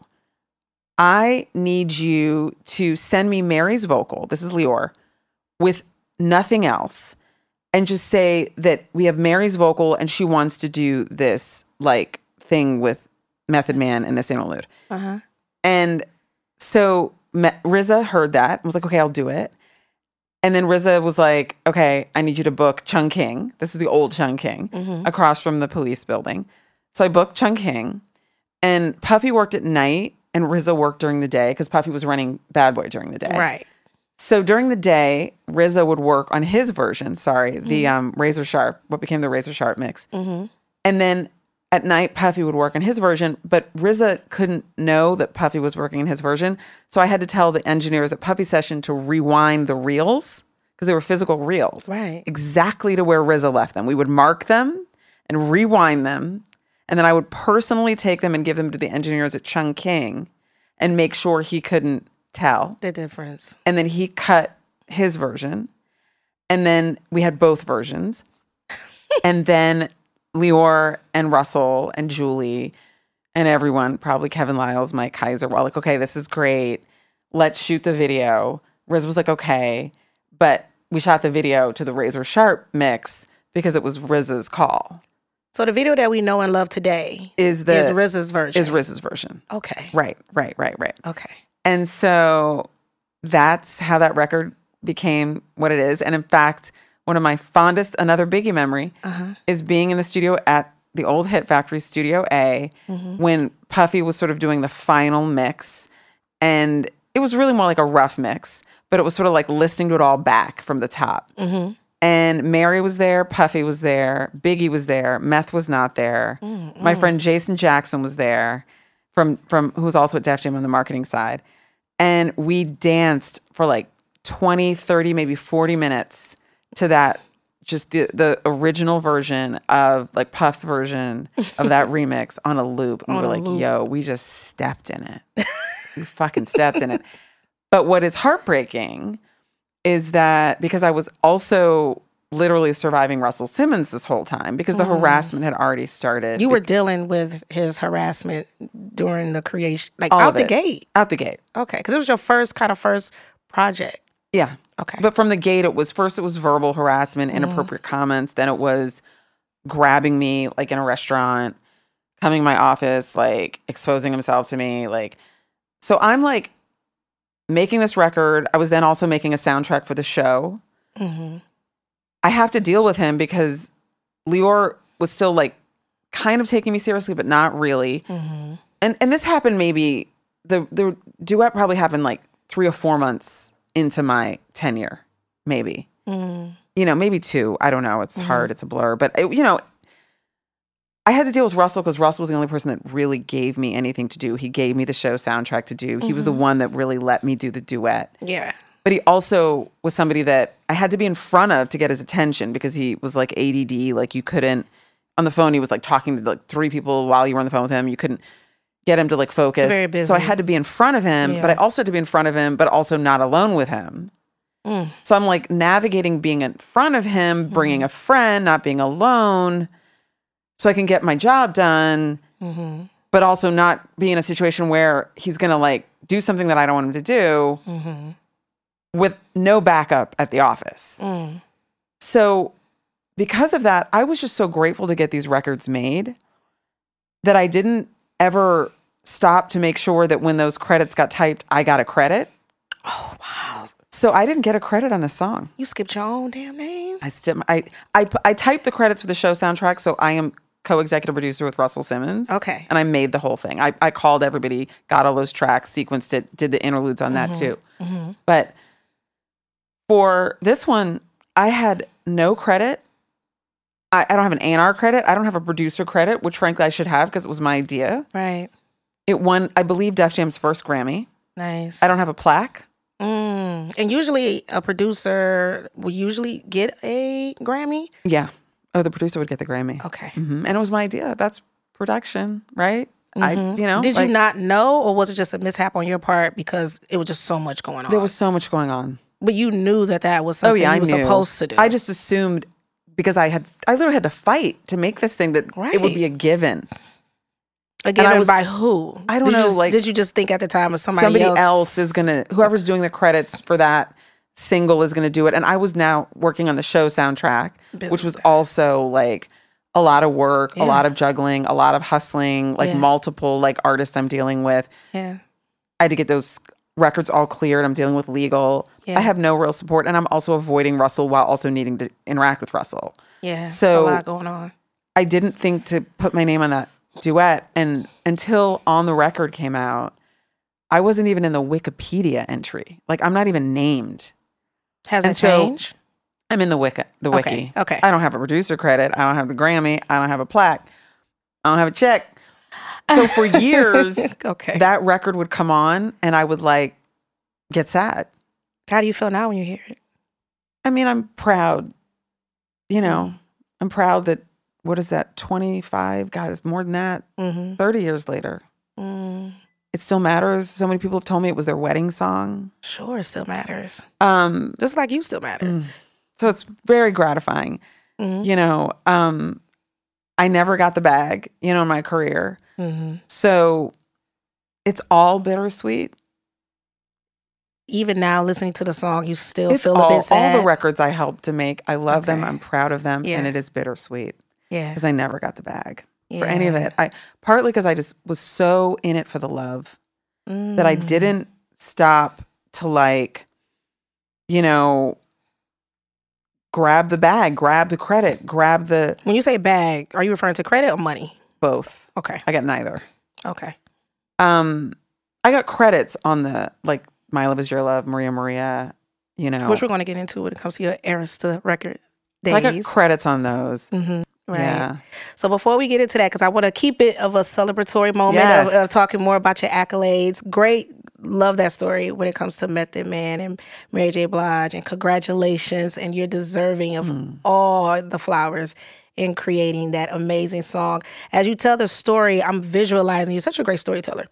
I need you to send me Mary's vocal, this is Lyor, with nothing else, and just say that we have Mary's vocal and she wants to do this, like, thing with Method Man in this interlude. And so RZA heard that and was like, okay, I'll do it. And then RZA was like, okay, I need you to book Chung King. This is the old Chung King, across from the police building. So I booked Chung King. And Puffy worked at night and RZA worked during the day because Puffy was running Bad Boy during the day. So during the day, RZA would work on his version, the Razor Sharp, what became the Razor Sharp mix. And then at night, Puffy would work on his version, but RZA couldn't know that Puffy was working in his version. So I had to tell the engineers at Puffy Session to rewind the reels because they were physical reels. Exactly to where RZA left them. We would mark them and rewind them. And then I would personally take them and give them to the engineers at Chung King and make sure he couldn't tell the difference. And then he cut his version. And then we had both versions. And then Lyor and Russell and Julie and everyone, probably Kevin Lyles, Mike Kaiser, were all like, okay, this is great. Let's shoot the video. Riz was like, okay. But we shot the video to the Razor Sharp mix because it was Riz's call. So the video that we know and love today is RZA's version. Is RZA's version. Okay. Right. Okay. And so that's how that record became what it is. And in fact, one of my fondest, another Biggie memory, is being in the studio at the old Hit Factory Studio A when Puffy was sort of doing the final mix. And it was really more like a rough mix, but it was sort of like listening to it all back from the top. And Mary was there, Puffy was there, Biggie was there, Meth was not there. My friend Jason Jackson was there, from who was also at Def Jam on the marketing side. And we danced for like 20, 30, maybe 40 minutes to that, just the original version of, like, Puff's version of that remix on a loop. And we were like, yo, we just stepped in it. We fucking stepped in it. But what is heartbreaking is that because I was also literally surviving Russell Simmons this whole time because the harassment had already started. You were dealing with his harassment during the creation, like out the gate. Okay, because it was your first project. Yeah. Okay. But from the gate, it was first it was verbal harassment, inappropriate comments. Then it was grabbing me like in a restaurant, coming to my office, like exposing himself to me. Like, so I'm like making this record. I was then also making a soundtrack for the show. Mm-hmm. I have to deal with him because Lyor was still like kind of taking me seriously, but not really. Mm-hmm. And this happened maybe, the duet probably happened like 3 or 4 months into my tenure, maybe. Mm. You know, maybe 2. I don't know. It's hard. It's a blur. But, it, you know, I had to deal with Russell because Russell was the only person that really gave me anything to do. He gave me the show soundtrack to do. He was the one that really let me do the duet. Yeah. But he also was somebody that I had to be in front of to get his attention because he was like ADD. Like you couldn't, on the phone, he was like talking to like 3 people while you were on the phone with him. You couldn't get him to like focus. Very busy. So I had to be in front of him, but I also had to be in front of him, but also not alone with him. Mm. So I'm like navigating being in front of him, bringing a friend, not being alone, so I can get my job done, but also not be in a situation where he's going to like do something that I don't want him to do with no backup at the office. Mm. So because of that, I was just so grateful to get these records made that I didn't ever stop to make sure that when those credits got typed, I got a credit. Oh, wow. So I didn't get a credit on the song. You skipped your own damn name. I typed the credits for the show soundtrack, so I am co-executive producer with Russell Simmons. Okay. And I made the whole thing. I called everybody, got all those tracks, sequenced it, did the interludes on that too. Mm-hmm. But for this one, I had no credit. I don't have an A&R credit. I don't have a producer credit, which frankly I should have because it was my idea. Right. It won, I believe, Def Jam's first Grammy. Nice. I don't have a plaque. Mm. And usually a producer will usually get a Grammy? Yeah. Oh, the producer would get the Grammy. Okay. Mm-hmm. And it was my idea. That's production, right? Mm-hmm. Did you not know, or was it just a mishap on your part because it was just so much going on? There was so much going on. But you knew that was something you were supposed to do. I just assumed... Because I literally had to fight to make this thing that it would be a given. A given by who? I don't know. Did you just think at the time of somebody else is going to, whoever's doing the credits for that single is going to do it. And I was now working on the show soundtrack, which was also like a lot of work, a lot of juggling, a lot of hustling, like multiple like artists I'm dealing with. Yeah, I had to get those records all cleared. I'm dealing with legal. Yeah. I have no real support. And I'm also avoiding Russell while also needing to interact with Russell. Yeah. So a lot going on. I didn't think to put my name on that duet. And until On The Record came out, I wasn't even in the Wikipedia entry. Like, I'm not even named. Has it changed? I'm in the wiki. Okay. I don't have a producer credit. I don't have the Grammy. I don't have a plaque. I don't have a check. So for years, that record would come on and I would like get sad. How do you feel now when you hear it? I mean, I'm proud. You know, I'm proud that, 25? God, it's more than that. 30 years later. Mm. It still matters. So many people have told me it was their wedding song. Sure, it still matters. Just like you still matter. Mm. So it's very gratifying. Mm-hmm. You know, I never got the bag, in my career. Mm-hmm. So it's all bittersweet. Even now, listening to the song, you still feel a bit sad. All the records I helped to make, I love them. I'm proud of them, and it is bittersweet. Yeah, because I never got the bag for any of it. Partly because I just was so in it for the love that I didn't stop to grab the bag, grab the credit, grab the... When you say bag, are you referring to credit or money? Both. Okay. I got neither. Okay. I got credits on the, My Love Is Your Love, Maria, Which we're going to get into when it comes to your Arista record days. So I got credits on those. Mm-hmm. Right. Yeah. So before we get into that, because I want to keep it of a celebratory moment of talking more about your accolades. Great. Love that story when it comes to Method Man and Mary J. Blige. And congratulations. And you're deserving of all the flowers in creating that amazing song. As you tell the story, I'm visualizing. You're such a great storyteller.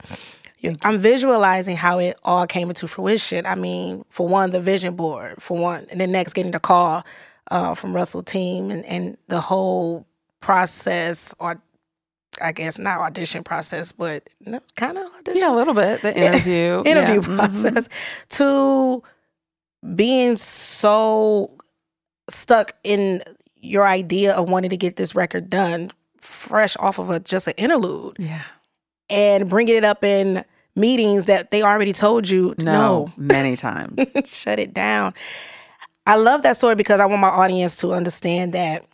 I'm visualizing how it all came into fruition. I mean, for one, the vision board. For one, and then next, getting the call from Russell's team and the whole process, or I guess not audition process, but kind of audition. Yeah, a little bit. The interview process to being so stuck in your idea of wanting to get this record done fresh off of just an interlude. Yeah. And bringing it up in meetings that they already told you no. Many times. Shut it down. I love that story because I want my audience to understand that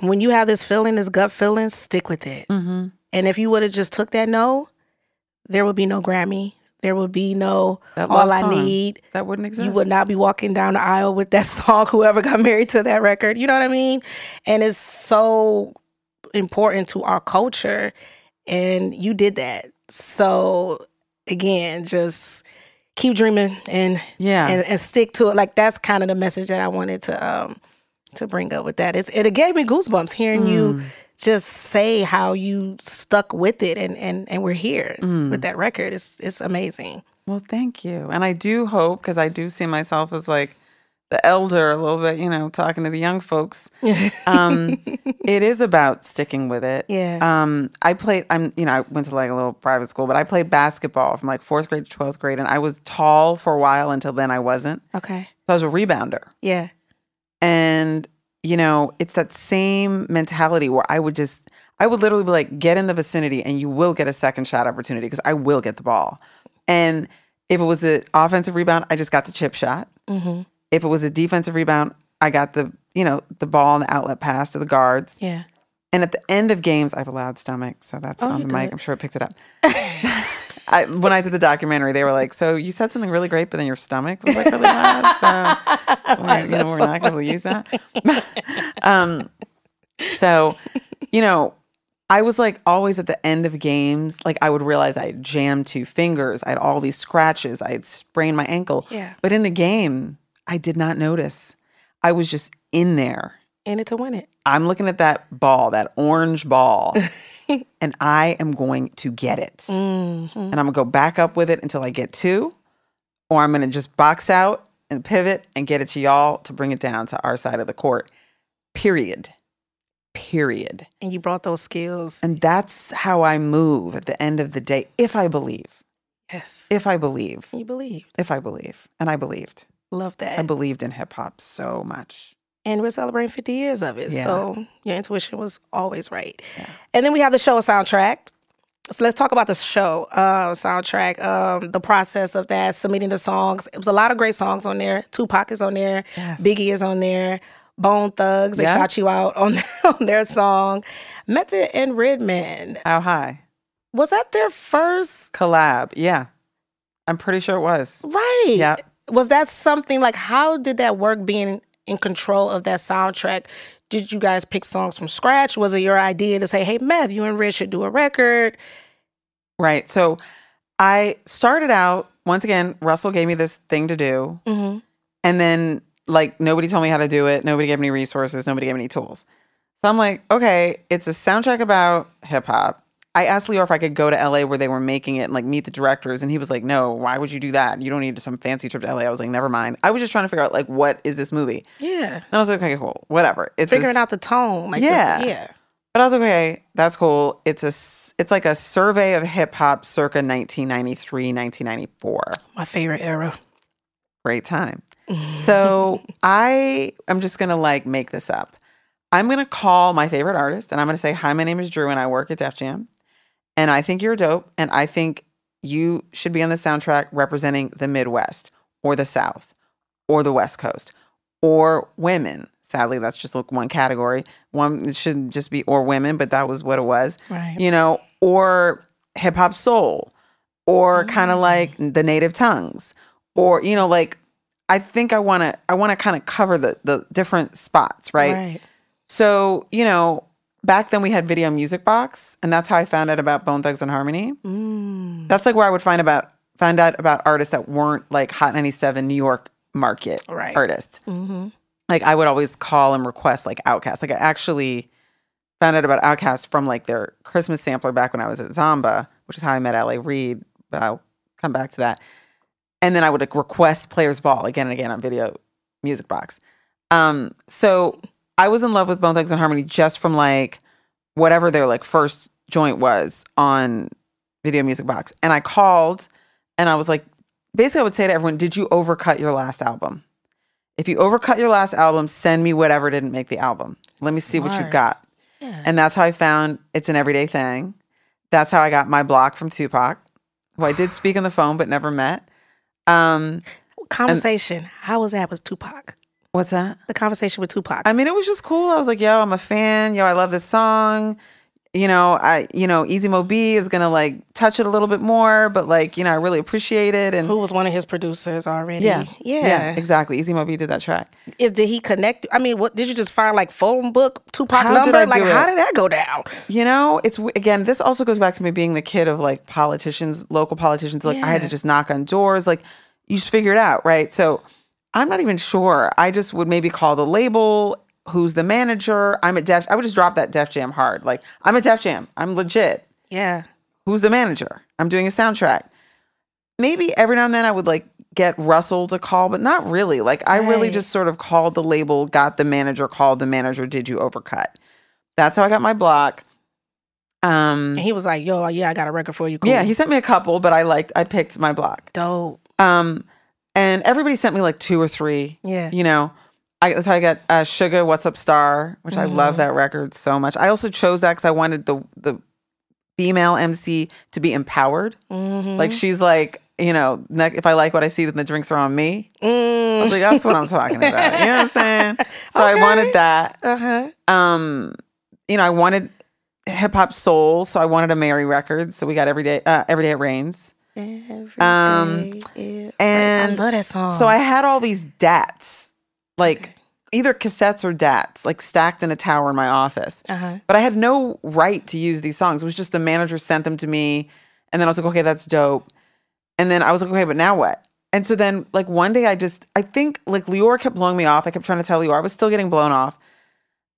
when you have this feeling, this gut feeling, stick with it. Mm-hmm. And if you would have just took that no, there would be no Grammy. There would be no All I Need. That wouldn't exist. You would not be walking down the aisle with that song, whoever got married to that record. You know what I mean? And it's so important to our culture. And you did that. So, again, just keep dreaming and stick to it. Like, that's kind of the message that I wanted to bring up with that. It gave me goosebumps hearing you just say how you stuck with it and we're here with that record. It's amazing. Well, thank you. And I do hope, because I do see myself as like the elder a little bit, you know, talking to the young folks. It is about sticking with it. Yeah. I went to like a little private school, but I played basketball from like 4th grade to 12th grade. And I was tall for a while. Until then I wasn't. Okay. So I was a rebounder. Yeah. And, you know, it's that same mentality where I would literally be like, get in the vicinity and you will get a second shot opportunity because I will get the ball. And if it was an offensive rebound, I just got the chip shot. Mm-hmm. If it was a defensive rebound, I got the ball and the outlet pass to the guards. Yeah. And at the end of games, I have a loud stomach, so that's on the mic. I'm sure it picked it up. When I did the documentary, they were like, so you said something really great, but then your stomach was like really loud, so we're not going to use that. I was like always at the end of games, like I would realize I had jammed two fingers. I had all these scratches. I had sprained my ankle. Yeah. But in the game, I did not notice. I was just in there. In it to win it. I'm looking at that ball, that orange ball, and I am going to get it. Mm-hmm. And I'm going to go back up with it until I get two, or I'm going to just box out and pivot and get it to y'all to bring it down to our side of the court. Period. And you brought those skills. And that's how I move at the end of the day, if I believe. Yes. If I believe. You believe. If I believe. And I believed. Love that. I believed in hip-hop so much. And we're celebrating 50 years of it. Yeah. So your intuition was always right. Yeah. And then we have the show soundtrack. So let's talk about the show soundtrack, the process of that, submitting the songs. It was a lot of great songs on there. Tupac is on there. Yes. Biggie is on there. Bone Thugs, they shout you out on their song. Method and Redman. How high? Was that their first? Collab, yeah. I'm pretty sure it was. Right. Yeah. Was that something, like, how did that work being in control of that soundtrack? Did you guys pick songs from scratch? Was it your idea to say, hey, Meth, you and Red should do a record? Right. So I started out, once again, Russell gave me this thing to do. Mm-hmm. And then, like, nobody told me how to do it. Nobody gave me any resources. Nobody gave me any tools. So I'm like, okay, it's a soundtrack about hip hop. I asked Lyor if I could go to LA where they were making it and like meet the directors. And he was like, no, why would you do that? You don't need some fancy trip to LA. I was like, never mind. I was just trying to figure out like, what is this movie? Yeah. And I was like, okay, cool, whatever. It's figuring out the tone. Like, yeah. Yeah. But I was like, okay, that's cool. It's like a survey of hip hop circa 1993, 1994. My favorite era. Great time. So I am just going to like make this up. I'm going to call my favorite artist and I'm going to say, hi, my name is Drew and I work at Def Jam. And I think you're dope, and I think you should be on the soundtrack representing the Midwest or the South or the West Coast or women. Sadly, that's just like one category. It shouldn't just be or women, but that was what it was. Right. You know, or hip-hop soul or kind of like the native tongues or, you know, like I think I want to kind of cover the different spots, right? Right. So, you know, back then we had Video Music Box, and that's how I found out about Bone Thugs and Harmony. Mm. That's like where I would find out about artists that weren't like Hot 97 New York market artists. Mm-hmm. Like I would always call and request like Outkast. Like I actually found out about Outkast from like their Christmas sampler back when I was at Zomba, which is how I met L.A. Reid, but I'll come back to that. And then I would like request Players Ball again and again on Video Music Box. So I was in love with Bone Thugs and Harmony just from like whatever their like first joint was on Video Music Box. And I called and I was like, basically I would say to everyone, did you overcut your last album? If you overcut your last album, send me whatever didn't make the album. Let me see what you've got. Yeah. And that's how I found It's an Everyday Thing. That's how I got My Block from Tupac, who I did speak on the phone but never met. Conversation. How was that with Tupac? What's that? The conversation with Tupac. I mean, it was just cool. I was like, yo, I'm a fan. Yo, I love this song. You know, Easy Mo B is going to like touch it a little bit more, but like, you know, I really appreciate it. And who was one of his producers already. Yeah, exactly. Easy Mo B did that track. Did he connect? I mean, what did you just find like phone book, Tupac number? How did that go down? You know, it's again, this also goes back to me being the kid of like politicians, local politicians. Like I had to just knock on doors. Like you just figure it out. Right. So I'm not even sure. I just would maybe call the label. Who's the manager? I would just drop that Def Jam hard. Like, I'm at Def Jam. I'm legit. Yeah. Who's the manager? I'm doing a soundtrack. Maybe every now and then I would like get Russell to call, but not really. Like I really just sort of called the label, got the manager, called the manager. Did you overcut? That's how I got My Block. And he was like, yo, yeah, I got a record for you. Cool. Yeah. He sent me a couple, but I picked My Block. Dope. And everybody sent me like two or three, you know? That's how I got Sugar, What's Up Star, which I love that record so much. I also chose that because I wanted the female MC to be empowered. Like, she's like, you know, if I like what I see, then the drinks are on me. I was like, that's what I'm talking about. You know what I'm saying? So I wanted that. You know, I wanted hip-hop soul, so I wanted a Mary record. So we got Every Day It Rains. I love that song. So I had all these DATs. Like either cassettes or DATs, like stacked in a tower in my office. But I had no right to use these songs. It was just the manager sent them to me. And then I was like, okay, that's dope. And then I was like, okay, but now what? And so then like one day I think like Lyor kept blowing me off. I kept trying to tell Lyor. I was still getting blown off.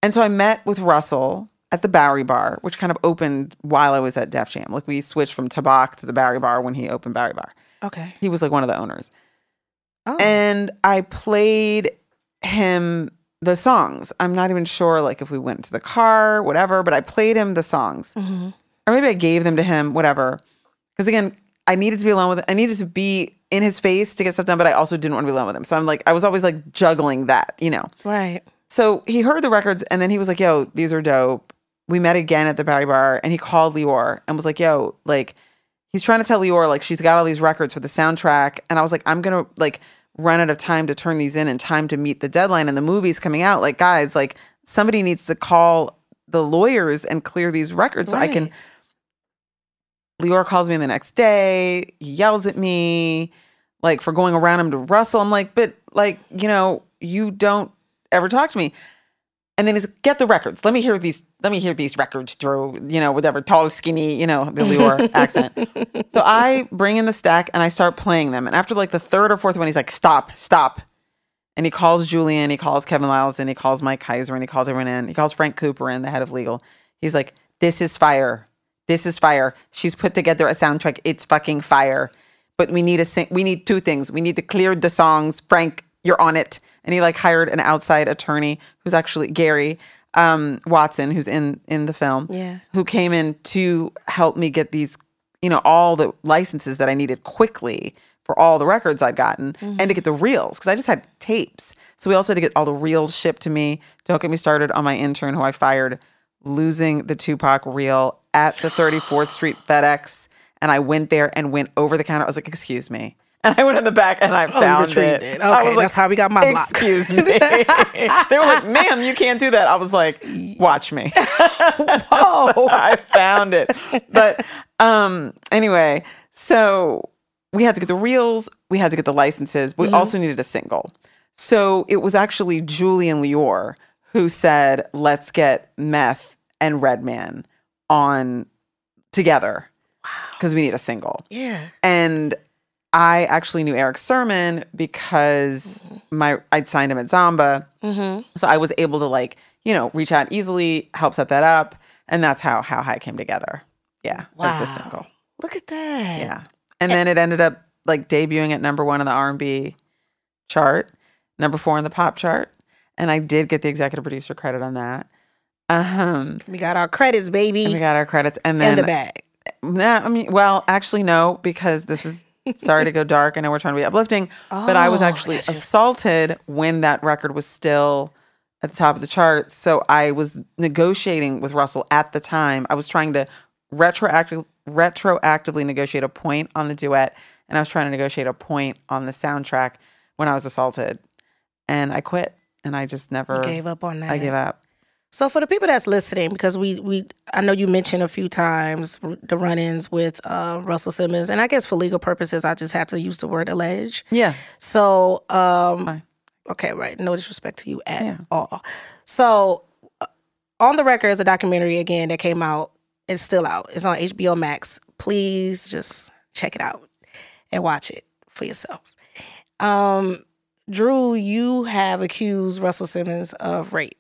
And so I met with Russell at the Bowery Bar, which kind of opened while I was at Def Jam. Like we switched from Tabac to the Bowery Bar when he opened Bowery Bar. Okay. He was like one of the owners. Oh. And I played him the songs. I'm not even sure like if we went to the car, whatever, but I played him the songs. Or maybe I gave them to him, whatever. Because again, I needed to be alone with him. I needed to be in his face to get stuff done, but I also didn't want to be alone with him. So I'm like, I was always like juggling that, you know. Right. So he heard the records and then he was like, yo, these are dope. We met again at the Bowery Bar and he called Lyor and was like, yo, like he's trying to tell Lyor like she's got all these records for the soundtrack. And I was like, I'm gonna like run out of time to turn these in and time to meet the deadline and the movie's coming out. Like, guys, like somebody needs to call the lawyers and clear these records so I can. Lyor calls me the next day. He yells at me like for going around him to Russell. I'm like, but like, you know, you don't ever talk to me. And then he's like, get the records. Let me hear these records, Drew, you know, whatever, tall, skinny, you know, the Lyor accent. So I bring in the stack and I start playing them. And after like the third or fourth one, he's like, stop. And he calls Julian, he calls Kevin Lyles, and he calls Mike Kaiser, and he calls everyone in. He calls Frank Cooper in, the head of legal. He's like, this is fire. She's put together a soundtrack. It's fucking fire. But we need two things. We need to clear the songs. Frank, you're on it. And he like hired an outside attorney who's actually Gary Watson, who's in the film, who came in to help me get these, you know, all the licenses that I needed quickly for all the records I'd gotten and to get the reels because I just had tapes. So we also had to get all the reels shipped to me. Don't get me started on my intern who I fired, losing the Tupac reel at the 34th Street FedEx. And I went there and went over the counter. I was like, excuse me. And I went in the back and I found it. Okay, I was like, that's how we got My Block. Excuse me. They were like, ma'am, you can't do that. I was like, watch me. Whoa. So I found it. But anyway, so we had to get the reels. We had to get the licenses. But we also needed a single. So it was actually Julian Lyor who said, let's get Meth and Redman on together. Wow. Because we need a single. Yeah. And I actually knew Eric Sermon because I'd signed him at Zomba. So I was able to like, you know, reach out easily, help set that up. And that's how High came together. Yeah. Wow. As the single. Look at that. Yeah. And then it ended up like debuting at number 1 on the R&B chart, number 4 on the pop chart. And I did get the executive producer credit on that. We got our credits, baby. And we got our credits. And then in the bag. Nah, I mean, well, actually no, because this is Sorry to go dark. I know we're trying to be uplifting, but I was actually assaulted when that record was still at the top of the charts. So I was negotiating with Russell at the time. I was trying to retroactively negotiate a point on the duet, and I was trying to negotiate a point on the soundtrack when I was assaulted. And I quit, and I just never... You gave up on that. I gave up. So for the people that's listening, because we I know you mentioned a few times the run-ins with Russell Simmons, and I guess for legal purposes, I just have to use the word allege. Yeah. So, okay, right. No disrespect to you at all. So On The Record is a documentary, again, that came out. It's still out. It's on HBO Max. Please just check it out and watch it for yourself. Drew, you have accused Russell Simmons of rape.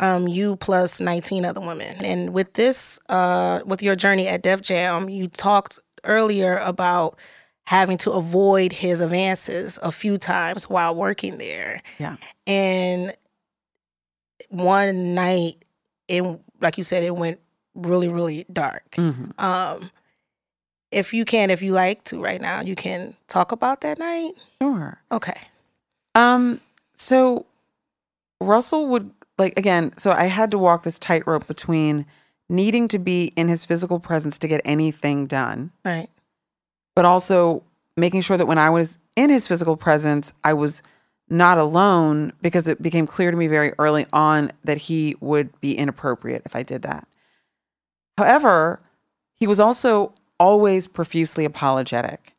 You plus 19 other women. And with this, with your journey at Def Jam, you talked earlier about having to avoid his advances a few times while working there. Yeah. And one night, it, like you said, it went really, really dark. Mm-hmm. If you can, if you like to right now, you can talk about that night? Sure. Okay. So Russell would... Like, again, so I had to walk this tightrope between needing to be in his physical presence to get anything done. Right. But also making sure that when I was in his physical presence, I was not alone, because it became clear to me very early on that he would be inappropriate if I did that. However, he was also always profusely apologetic.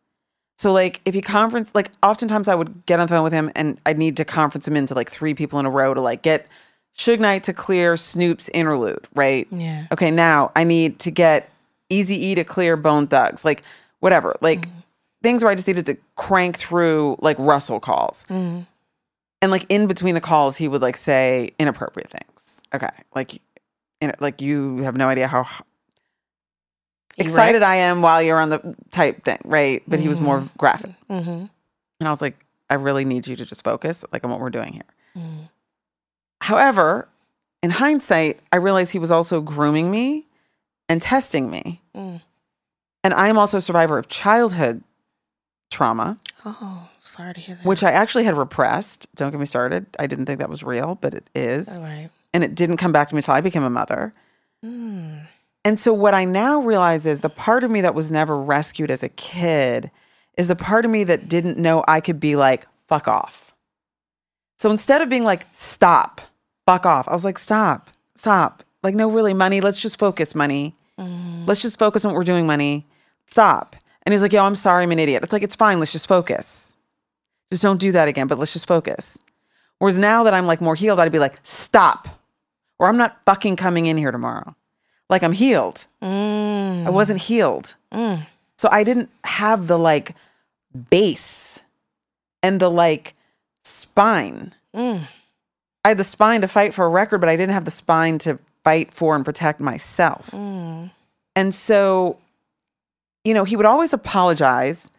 So, like, if he conferenced, like, oftentimes I would get on the phone with him and I'd need to conference him into, like, 3 people in a row to, like, get... Suge Knight to clear Snoop's interlude, right? Yeah. Okay, now I need to get Eazy-E to clear Bone Thugs, like whatever, like things where I just needed to crank through like Russell calls. Mm. And like in between the calls, he would like say inappropriate things. Okay, like, you know, like you have no idea how excited I am while you're on the type thing, right? But he was more graphic. Mm-hmm. And I was like, I really need you to just focus like on what we're doing here. Mm. However, in hindsight, I realized he was also grooming me and testing me. Mm. And I'm also a survivor of childhood trauma. Oh, sorry to hear that. Which I actually had repressed. Don't get me started. I didn't think that was real, but it is. All right. And it didn't come back to me until I became a mother. Mm. And so what I now realize is the part of me that was never rescued as a kid is the part of me that didn't know I could be like, fuck off. So instead of being like, stop. Fuck off. I was like, stop. Like, no, really, money. Let's just focus, money. Mm. Let's just focus on what we're doing, money. Stop. And he's like, yo, I'm sorry, I'm an idiot. It's like, it's fine. Let's just focus. Just don't do that again, but let's just focus. Whereas now that I'm like more healed, I'd be like, stop. Or I'm not fucking coming in here tomorrow. Like, I'm healed. Mm. I wasn't healed. Mm. So I didn't have the like base and the like spine. Mm. I had the spine to fight for a record, but I didn't have the spine to fight for and protect myself. Mm. And so, you know, he would always apologize,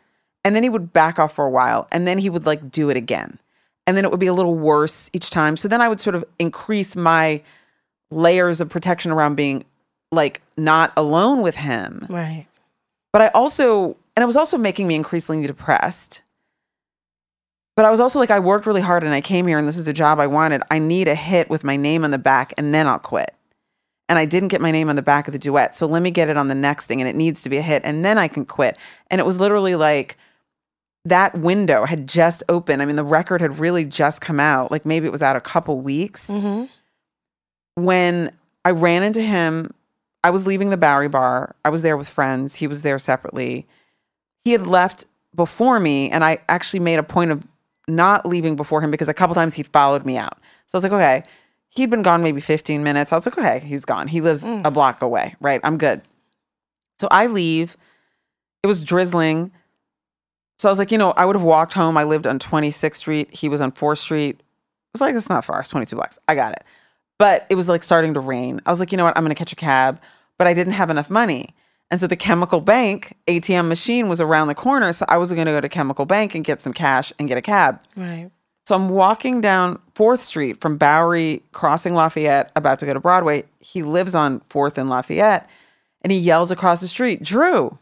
and then he would back off for a while, and then he would, like, do it again. And then it would be a little worse each time. So then I would sort of increase my layers of protection around being, like, not alone with him. Right. But I also, and it was also making me increasingly depressed. But I was also like, I worked really hard and I came here and this is the job I wanted. I need a hit with my name on the back and then I'll quit. And I didn't get my name on the back of the duet. So let me get it on the next thing, and it needs to be a hit and then I can quit. And it was literally like that window had just opened. I mean, the record had really just come out. Like maybe it was out a couple weeks. Mm-hmm. When I ran into him, I was leaving the Bowery Bar. I was there with friends. He was there separately. He had left before me, and I actually made a point of not leaving before him because a couple times he followed me out. So I was like, okay, he'd been gone maybe 15 minutes. I was like, okay, he's gone. He lives a block away, right? I'm good. So I leave. It was drizzling. So I was like, you know, I would have walked home. I lived on 26th Street. He was on 4th Street. It was like, it's not far. It's 22 blocks. I got it. But it was like starting to rain. I was like, you know what? I'm going to catch a cab. But I didn't have enough money. And so the Chemical Bank ATM machine was around the corner. So I was going to go to Chemical Bank and get some cash and get a cab. Right. So I'm walking down 4th Street from Bowery, crossing Lafayette, about to go to Broadway. He lives on 4th and Lafayette. And he yells across the street, Drew.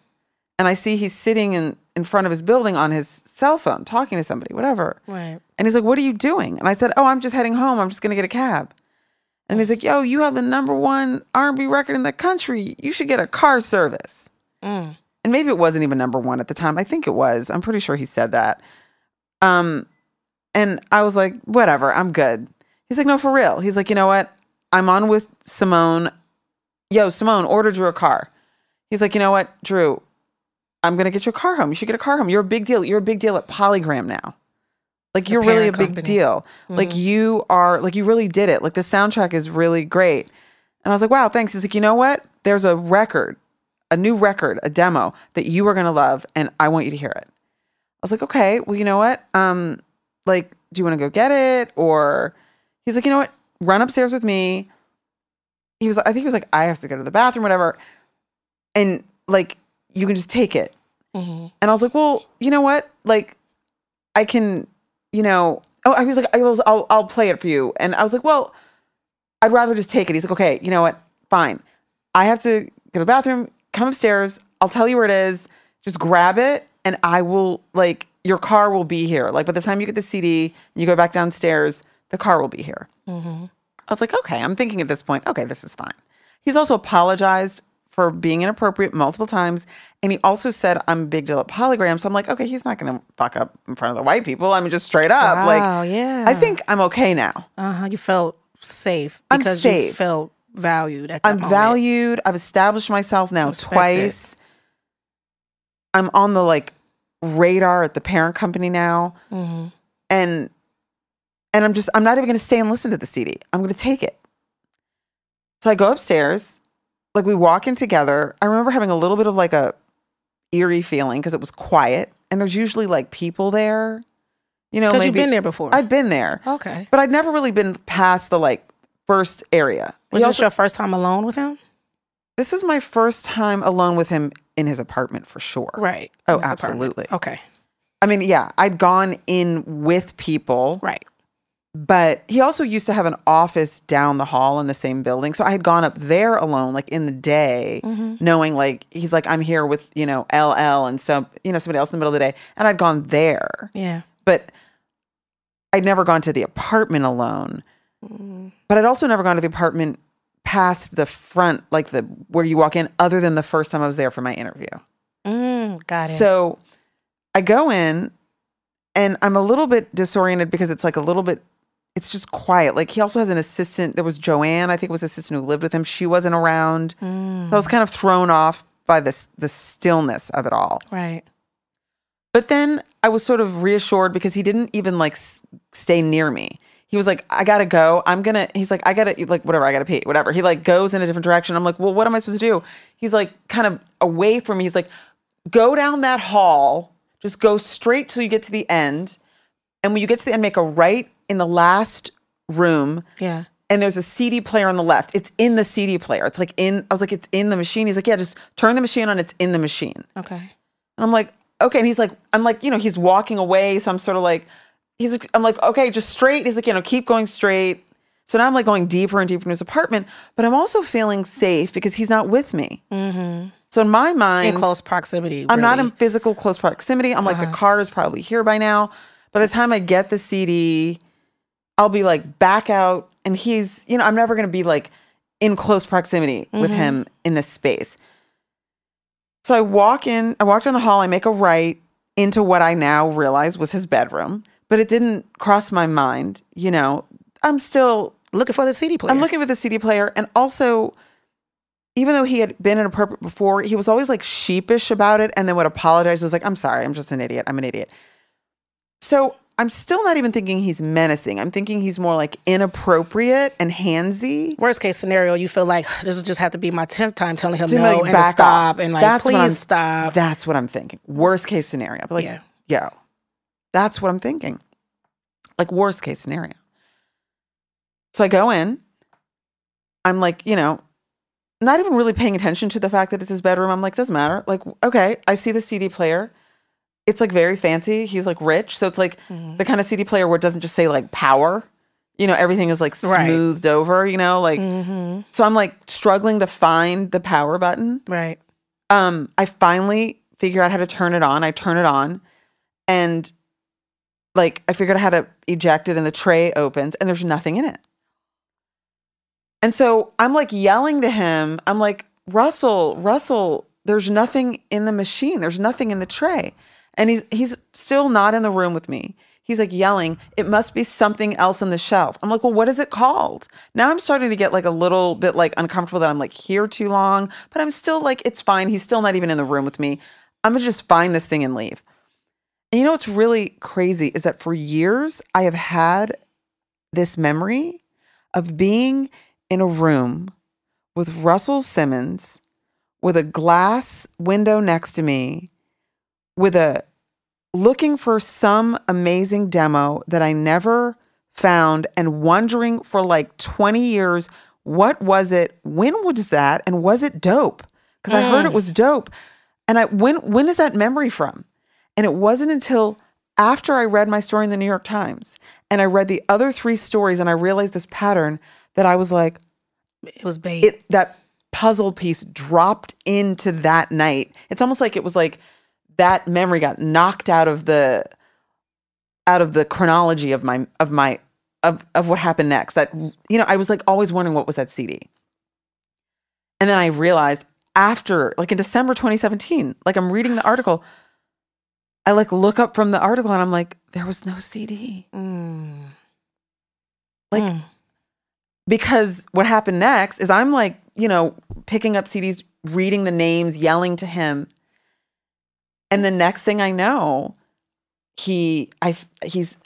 And I see he's sitting in in front of his building on his cell phone talking to somebody, whatever. Right. And he's like, what are you doing? And I said, oh, I'm just heading home. I'm just going to get a cab. And he's like, yo, you have the #1 R&B record in the country. You should get a car service. Mm. And maybe it wasn't even #1 at the time. I think it was. I'm pretty sure he said that. And I was like, whatever, I'm good. He's like, no, for real. He's like, you know what? I'm on with Simone. Yo, Simone, order Drew a car. He's like, you know what, Drew, I'm going to get your car home. You should get a car home. You're a big deal. You're a big deal at Polygram now. Like, you're really a big deal. Mm-hmm. Like, you are, like, you really did it. Like, the soundtrack is really great. And I was like, wow, thanks. He's like, you know what? There's a record, a new record, a demo that you are going to love, and I want you to hear it. I was like, okay, well, you know what? Like, do you want to go get it? Or he's like, you know what? Run upstairs with me. He was, I think he was like, I have to go to the bathroom, whatever. And, like, you can just take it. Mm-hmm. And I was like, well, you know what? Like, I can, you know, oh, I was like, I'll play it for you. And I was like, well, I'd rather just take it. He's like, okay, you know what? Fine. I have to go to the bathroom, come upstairs. I'll tell you where it is. Just grab it. And I will, like, your car will be here. Like, by the time you get the CD and you go back downstairs, the car will be here. Mm-hmm. I was like, okay, I'm thinking at this point, okay, this is fine. He's also apologized for being inappropriate multiple times. And he also said, I'm a big deal at Polygram. So I'm like, okay, he's not going to fuck up in front of the white people. I mean, just straight up. Wow, like, yeah. I think I'm okay now. You felt safe. Because I'm safe. You felt valued at that moment. I'm valued. I've established myself now twice. I'm on the, like, radar at the parent company now. Mm-hmm. And I'm not even going to stay and listen to the CD. I'm going to take it. So I go upstairs. Like, we walk in together. I remember having a little bit of, like, a eerie feeling because it was quiet. And there's usually, like, people there. You know, maybe. Because you've been there before. I'd been there. Okay. But I'd never really been past the, like, first area. Was this your first time alone with him? This is my first time alone with him in his apartment, for sure. Right. Oh, absolutely. Apartment. Okay. I mean, yeah, I'd gone in with people. Right. But he also used to have an office down the hall in the same building. So I had gone up there alone, like, in the day, mm-hmm. knowing, like, he's like, I'm here with, you know, LL and some, you know, somebody else in the middle of the day. And I'd gone there. Yeah. But I'd never gone to the apartment alone. Mm-hmm. But I'd also never gone to the apartment past the front, like the, where you walk in, other than the first time I was there for my interview. Got it. So I go in and I'm a little bit disoriented because it's like a little bit, it's just quiet. Like, he also has an assistant. There was Joanne, I think it was an assistant who lived with him. She wasn't around. So I was kind of thrown off by the stillness of it all. Right. But then I was sort of reassured because he didn't even, like, stay near me. He was like, I gotta go. He's like, I gotta, like, whatever, I gotta pee, whatever. He, like, goes in a different direction. I'm like, well, what am I supposed to do? He's, like, kind of away from me. He's like, go down that hall. Just go straight till you get to the end. And when you get to the end, make a right in the last room. Yeah. And there's a CD player on the left. It's in the CD player. It's like in, I was like, it's in the machine. He's like, yeah, just turn the machine on. It's in the machine. Okay. And I'm like, okay. And he's like, I'm like, you know, he's walking away. So I'm sort of like, he's like, I'm like, okay, just straight. He's like, you know, keep going straight. So now I'm like going deeper and deeper into his apartment, but I'm also feeling safe because he's not with me. Mm-hmm. So in my mind, in close proximity, really. I'm not in physical close proximity. I'm like, the car is probably here by now. By the time I get the CD, I'll be, like, back out, and he's, you know, I'm never going to be, like, in close proximity mm-hmm. with him in this space. So I walk down the hall, I make a right into what I now realize was his bedroom, but it didn't cross my mind, you know. I'm still looking for the CD player. I'm looking for the CD player, and also, even though he had been inappropriate before, he was always, like, sheepish about it, and then would apologize. He was like, I'm sorry, I'm just an idiot, I'm an idiot. So I'm still not even thinking he's menacing. I'm thinking he's more, like, inappropriate and handsy. Worst case scenario, you feel like this will just have to be my 10th time telling him no, like, and to stop off. And, like, that's please stop. That's what I'm thinking. Worst case scenario. But, like, yo, that's what I'm thinking. Like, worst case scenario. So I go in. I'm like, you know, not even really paying attention to the fact that it's his bedroom. I'm like, doesn't matter. Like, okay, I see the CD player. It's, like, very fancy. He's, like, rich. So it's, like, the kind of CD player where it doesn't just say, like, power. You know, everything is, like, smoothed over, you know? Like, so I'm, like, struggling to find the power button. Right. I finally figure out how to turn it on. I turn it on and like I figured out how to eject it and the tray opens and there's nothing in it. And so I'm like yelling to him. I'm like, Russell, there's nothing in the machine. There's nothing in the tray. And he's still not in the room with me. He's like yelling, it must be something else on the shelf. I'm like, well, what is it called? Now I'm starting to get like a little bit like uncomfortable that I'm like here too long, but I'm still like, it's fine. He's still not even in the room with me. I'm gonna just find this thing and leave. And you know what's really crazy is that for years I have had this memory of being in a room with Russell Simmons with a glass window next to me with a looking for some amazing demo that I never found and wondering for like 20 years, what was it? When was that? And was it dope? Because I heard it was dope. And when is that memory from? And it wasn't until after I read my story in the New York Times and I read the other three stories and I realized this pattern that I was like, it was bait. That puzzle piece dropped into that night. It's almost like it was like, that memory got knocked out of the chronology of my what happened next. That, you know, I was like always wondering what was that CD. And then I realized after, like in December 2017, like I'm reading the article, I like look up from the article and I'm like, there was no CD. Because what happened next is I'm like, you know, picking up CDs, reading the names, yelling to him. And the next thing I know, I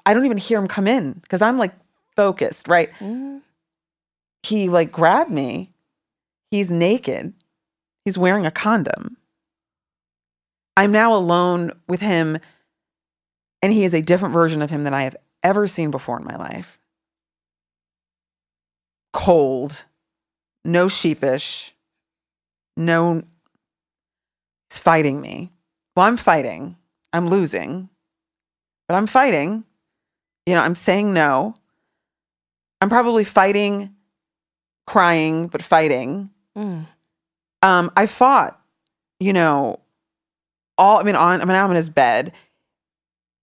don't even hear him come in because I'm like focused, right? He like grabbed me. He's naked. He's wearing a condom. I'm now alone with him and he is a different version of him than I have ever seen before in my life. Cold, no sheepish, no, he's fighting me. Well, I'm fighting. I'm losing. But I'm fighting. You know, I'm saying no. I'm probably fighting, crying, but fighting. I fought, you know, now I'm in his bed.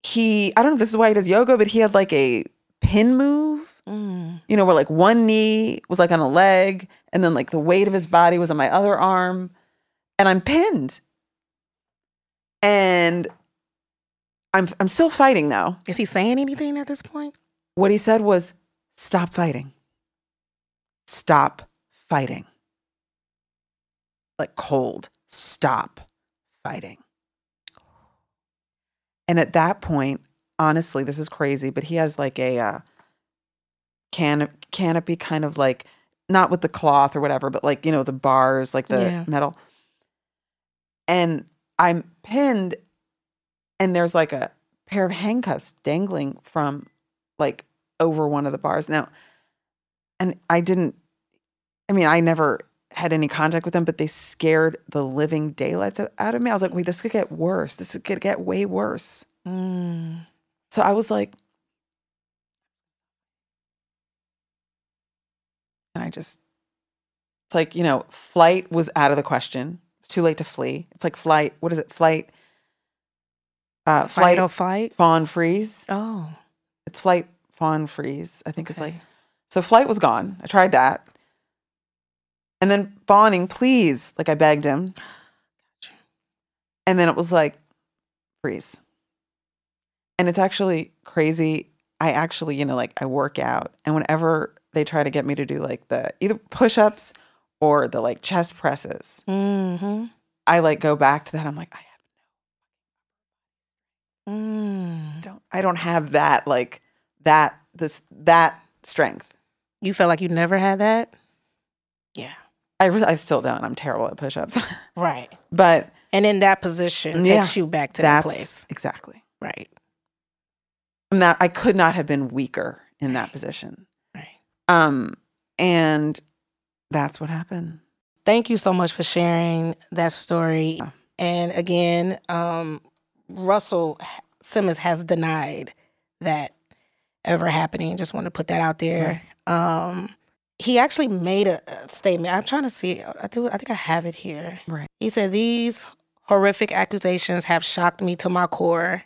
I don't know if this is why he does yoga, but he had like a pin move, you know, where like one knee was like on a leg and then like the weight of his body was on my other arm and I'm pinned. And I'm still fighting though. Is he saying anything at this point? What he said was, "Stop fighting. Stop fighting." Like cold. Stop fighting. And at that point, honestly, this is crazy, but he has like a canopy kind of like, not with the cloth or whatever, but like, you know, the bars, like the metal. And I'm pinned and there's like a pair of handcuffs dangling from like over one of the bars. Now, and I never had any contact with them, but they scared the living daylights out of me. I was like, wait, this could get worse. This could get way worse. So I was like, and it's like, you know, flight was out of the question. Too late to flee. It's like flight. What is it? Flight. Fight or flight. Fawn freeze. Oh, it's flight. Fawn freeze. I think it's like. So flight was gone. I tried that, and then fawning, please. Like I begged him, and then it was like freeze. And it's actually crazy. I actually, you know, like I work out, and whenever they try to get me to do like the either push-ups or the like chest presses, I like go back to that. I'm like, I don't have that, like that strength. You felt like you never had that? Yeah. I still don't. I'm terrible at push-ups. Right. But. And in that position takes you back to that place. Exactly. Right. And that I could not have been weaker in that position. Right. And that's what happened. Thank you so much for sharing that story. Yeah. And again, Russell Simmons has denied that ever happening. Just want to put that out there. Right. He actually made a statement. I'm trying to see. I think I have it here. Right. He said, "These Horrific accusations have shocked me to my core,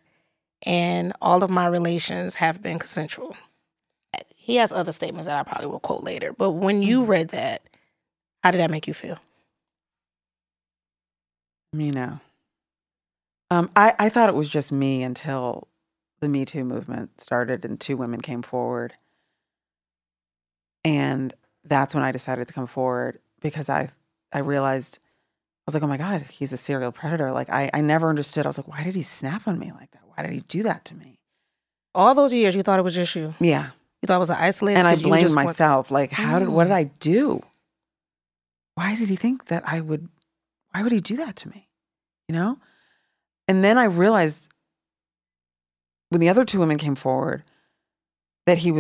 and all of my relations have been consensual. He has other statements that I probably will quote later, but when you read that, how did that make you feel? You know, I thought it was just me until the Me Too movement started and two women came forward. And that's when I decided to come forward, because I realized, I was like, oh my God, he's a serial predator. Like, I never understood. I was like, why did he snap on me like that? Why did he do that to me? All those years, you thought it was just you. Yeah. You thought it was an isolated situation. And I blamed myself. Like, what did I do? Why did he think that why would he do that to me? You know? And then I realized when the other two women came forward that he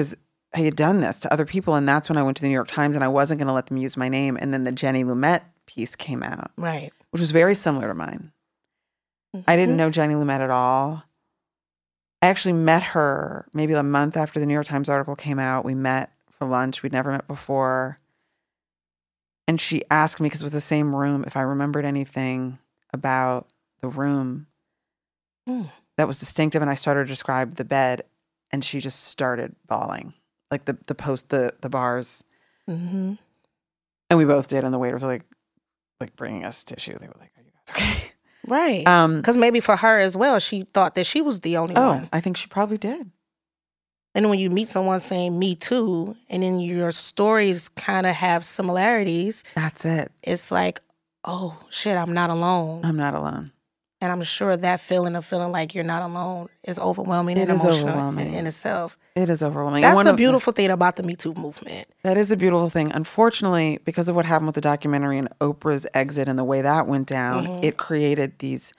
had done this to other people. And that's when I went to the New York Times, and I wasn't going to let them use my name. And then the Jenny Lumet piece came out. Right. Which was very similar to mine. Mm-hmm. I didn't know Jenny Lumet at all. I actually met her maybe a month after the New York Times article came out. We met for lunch. We'd never met before. And she asked me, because it was the same room, if I remembered anything about the room that was distinctive. And I started to describe the bed, and she just started bawling. Like the bars. Mm-hmm. And we both did. And the waiters were like bringing us tissue. They were like, are you guys okay? Right. Because maybe for her as well, she thought that she was the only one. I think she probably did. And when you meet someone saying me too, and then your stories kind of have similarities. That's it. It's like, oh shit, I'm not alone. I'm not alone. And I'm sure that feeling of feeling like you're not alone is overwhelming and emotional in itself. It is overwhelming. That's the beautiful thing about the Me Too movement. That is a beautiful thing. Unfortunately, because of what happened with the documentary and Oprah's exit and the way that went down, it created these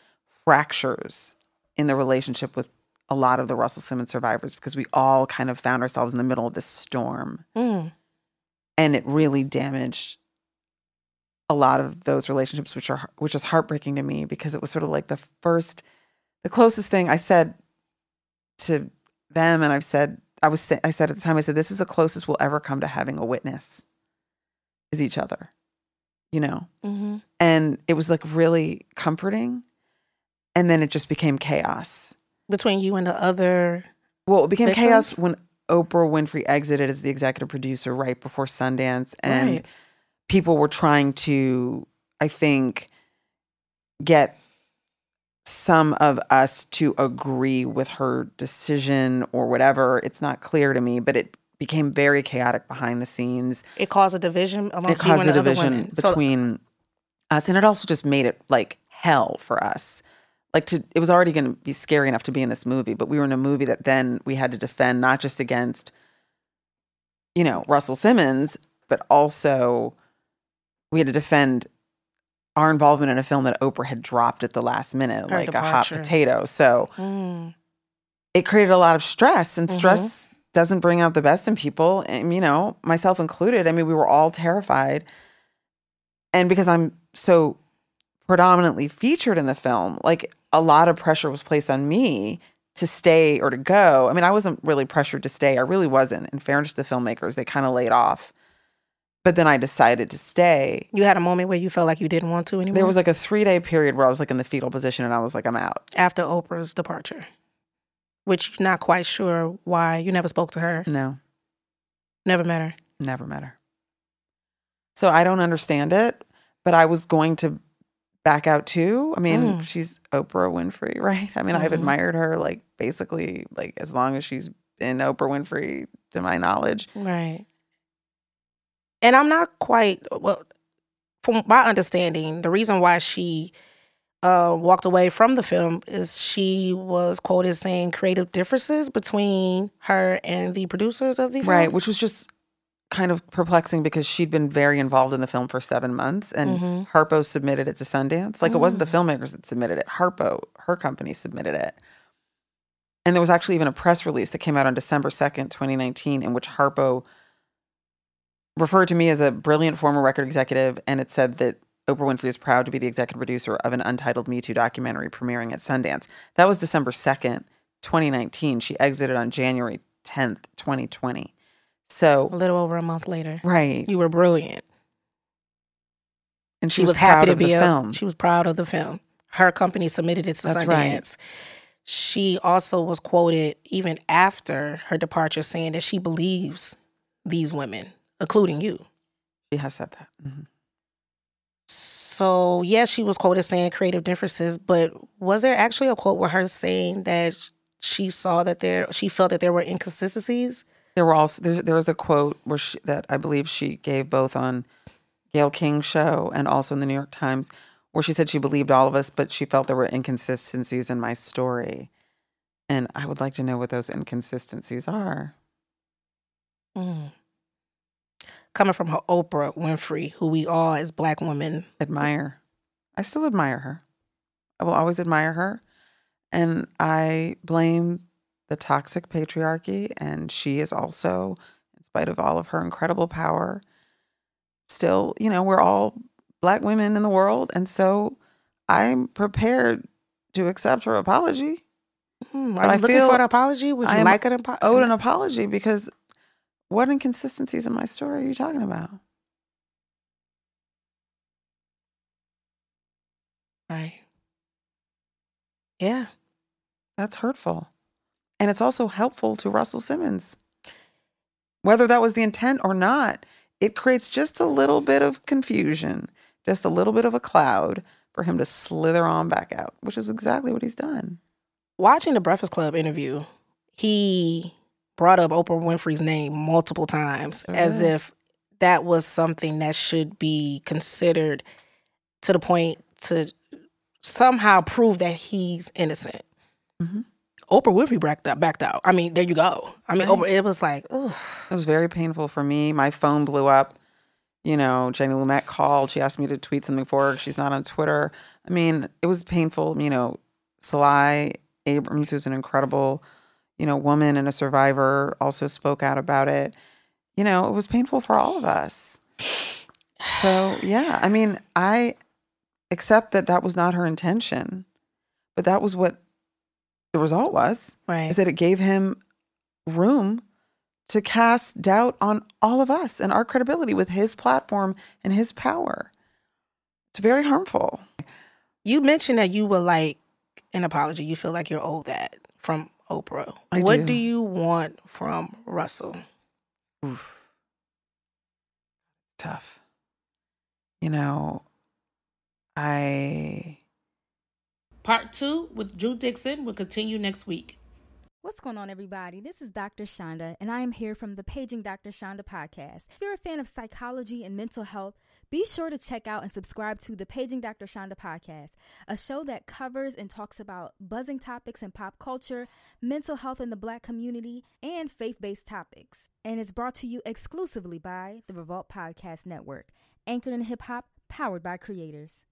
fractures in the relationship with a lot of the Russell Simmons survivors, because we all kind of found ourselves in the middle of this storm. And it really damaged a lot of those relationships, which is heartbreaking to me, because it was sort of like the closest thing I said to them, and I said at the time, I said, this is the closest we'll ever come to having a witness, is each other, you know? Mm-hmm. And it was like really comforting. And then it just became chaos. Between you and the other Well, it became victims? Chaos when Oprah Winfrey exited as the executive producer right before Sundance. And people were trying to, I think, get some of us to agree with her decision or whatever. It's not clear to me, but it became very chaotic behind the scenes. It caused a division amongst you and the other women. It caused a division between us, and it also just made it like hell for us. Like, it was already going to be scary enough to be in this movie, but we were in a movie that then we had to defend, not just against, you know, Russell Simmons, but also we had to defend our involvement in a film that Oprah had dropped at the last minute, like a hot potato. So it created a lot of stress, and stress doesn't bring out the best in people, and, you know, myself included. I mean, we were all terrified. And because I'm so predominantly featured in the film, like, a lot of pressure was placed on me to stay or to go. I mean, I wasn't really pressured to stay. I really wasn't. In fairness to the filmmakers, they kind of laid off. But then I decided to stay. You had a moment where you felt like you didn't want to anymore? There was like a 3-day period where I was like in the fetal position, and I was like, I'm out. After Oprah's departure, which you're not quite sure why. You never spoke to her. No. Never met her. Never met her. So I don't understand it, but I was going to back out too. I mean, she's Oprah Winfrey, right? I mean, I've admired her like basically like as long as she's been Oprah Winfrey to my knowledge. Right. And I'm not quite, well, from my understanding, the reason why she walked away from the film is she was quoted saying creative differences between her and the producers of the film. Right, which was just kind of perplexing, because she'd been very involved in the film for 7 months, and Harpo submitted it to Sundance. Like, it wasn't the filmmakers that submitted it. Harpo, her company, submitted it. And there was actually even a press release that came out on December 2nd, 2019, in which Harpo referred to me as a brilliant former record executive, and it said that Oprah Winfrey is proud to be the executive producer of an untitled Me Too documentary premiering at Sundance. That was December 2nd, 2019. She exited on January 10th, 2020. So a little over a month later. Right. You were brilliant. And she was happy to be a film. She was proud of the film. her company submitted it to Sundance. Right. She also was quoted even after her departure saying that she believes these women, including you. She has said that. Mm-hmm. So, yes, she was quoted saying creative differences, but was there actually a quote with her saying that she saw that she felt that there were inconsistencies? There was a quote where that I believe she gave both on Gayle King's show and also in the New York Times, where she said she believed all of us, but she felt there were inconsistencies in my story. And I would like to know what those inconsistencies are. Mm. Coming from her Oprah Winfrey, who we all as Black women admire. I still admire her. I will always admire her. And I blame the toxic patriarchy. And she is also, in spite of all of her incredible power, still, you know, we're all Black women in the world, and so I'm prepared to accept her apology. Are you looking for an apology? Would you like an apology? Owed an apology, because what inconsistencies in my story are you talking about? Right. Yeah. That's hurtful. And it's also helpful to Russell Simmons. Whether that was the intent or not, it creates just a little bit of confusion. Just a little bit of a cloud for him to slither on back out, which is exactly what he's done. Watching the Breakfast Club interview, he brought up Oprah Winfrey's name multiple times as if that was something that should be considered to the point to somehow prove that he's innocent. Mm-hmm. Oprah Winfrey backed out. I mean, there you go. I mean, right. Oprah, it was like, ugh. It was very painful for me. My phone blew up. You know, Jenny Lumet called. She asked me to tweet something for her. She's not on Twitter. I mean, it was painful. You know, Salai Abrams, who's an incredible, you know, woman and a survivor, also spoke out about it. You know, it was painful for all of us. So, yeah, I mean, I accept that that was not her intention, but that was what the result was, right? Is that it gave him room to cast doubt on all of us and our credibility with his platform and his power. It's very harmful. You mentioned that you would like an apology. You feel like you're owed that from Oprah. What do you want from Russell? Oof. Tough. You know, Part 2 with Drew Dixon will continue next week. What's going on, everybody? This is Dr. Shonda, and I am here from the Paging Dr. Shonda podcast. If you're a fan of psychology and mental health, be sure to check out and subscribe to the Paging Dr. Shonda podcast, a show that covers and talks about buzzing topics in pop culture, mental health in the Black community, and faith-based topics. And it's brought to you exclusively by the Revolt Podcast Network, anchored in hip-hop, powered by creators.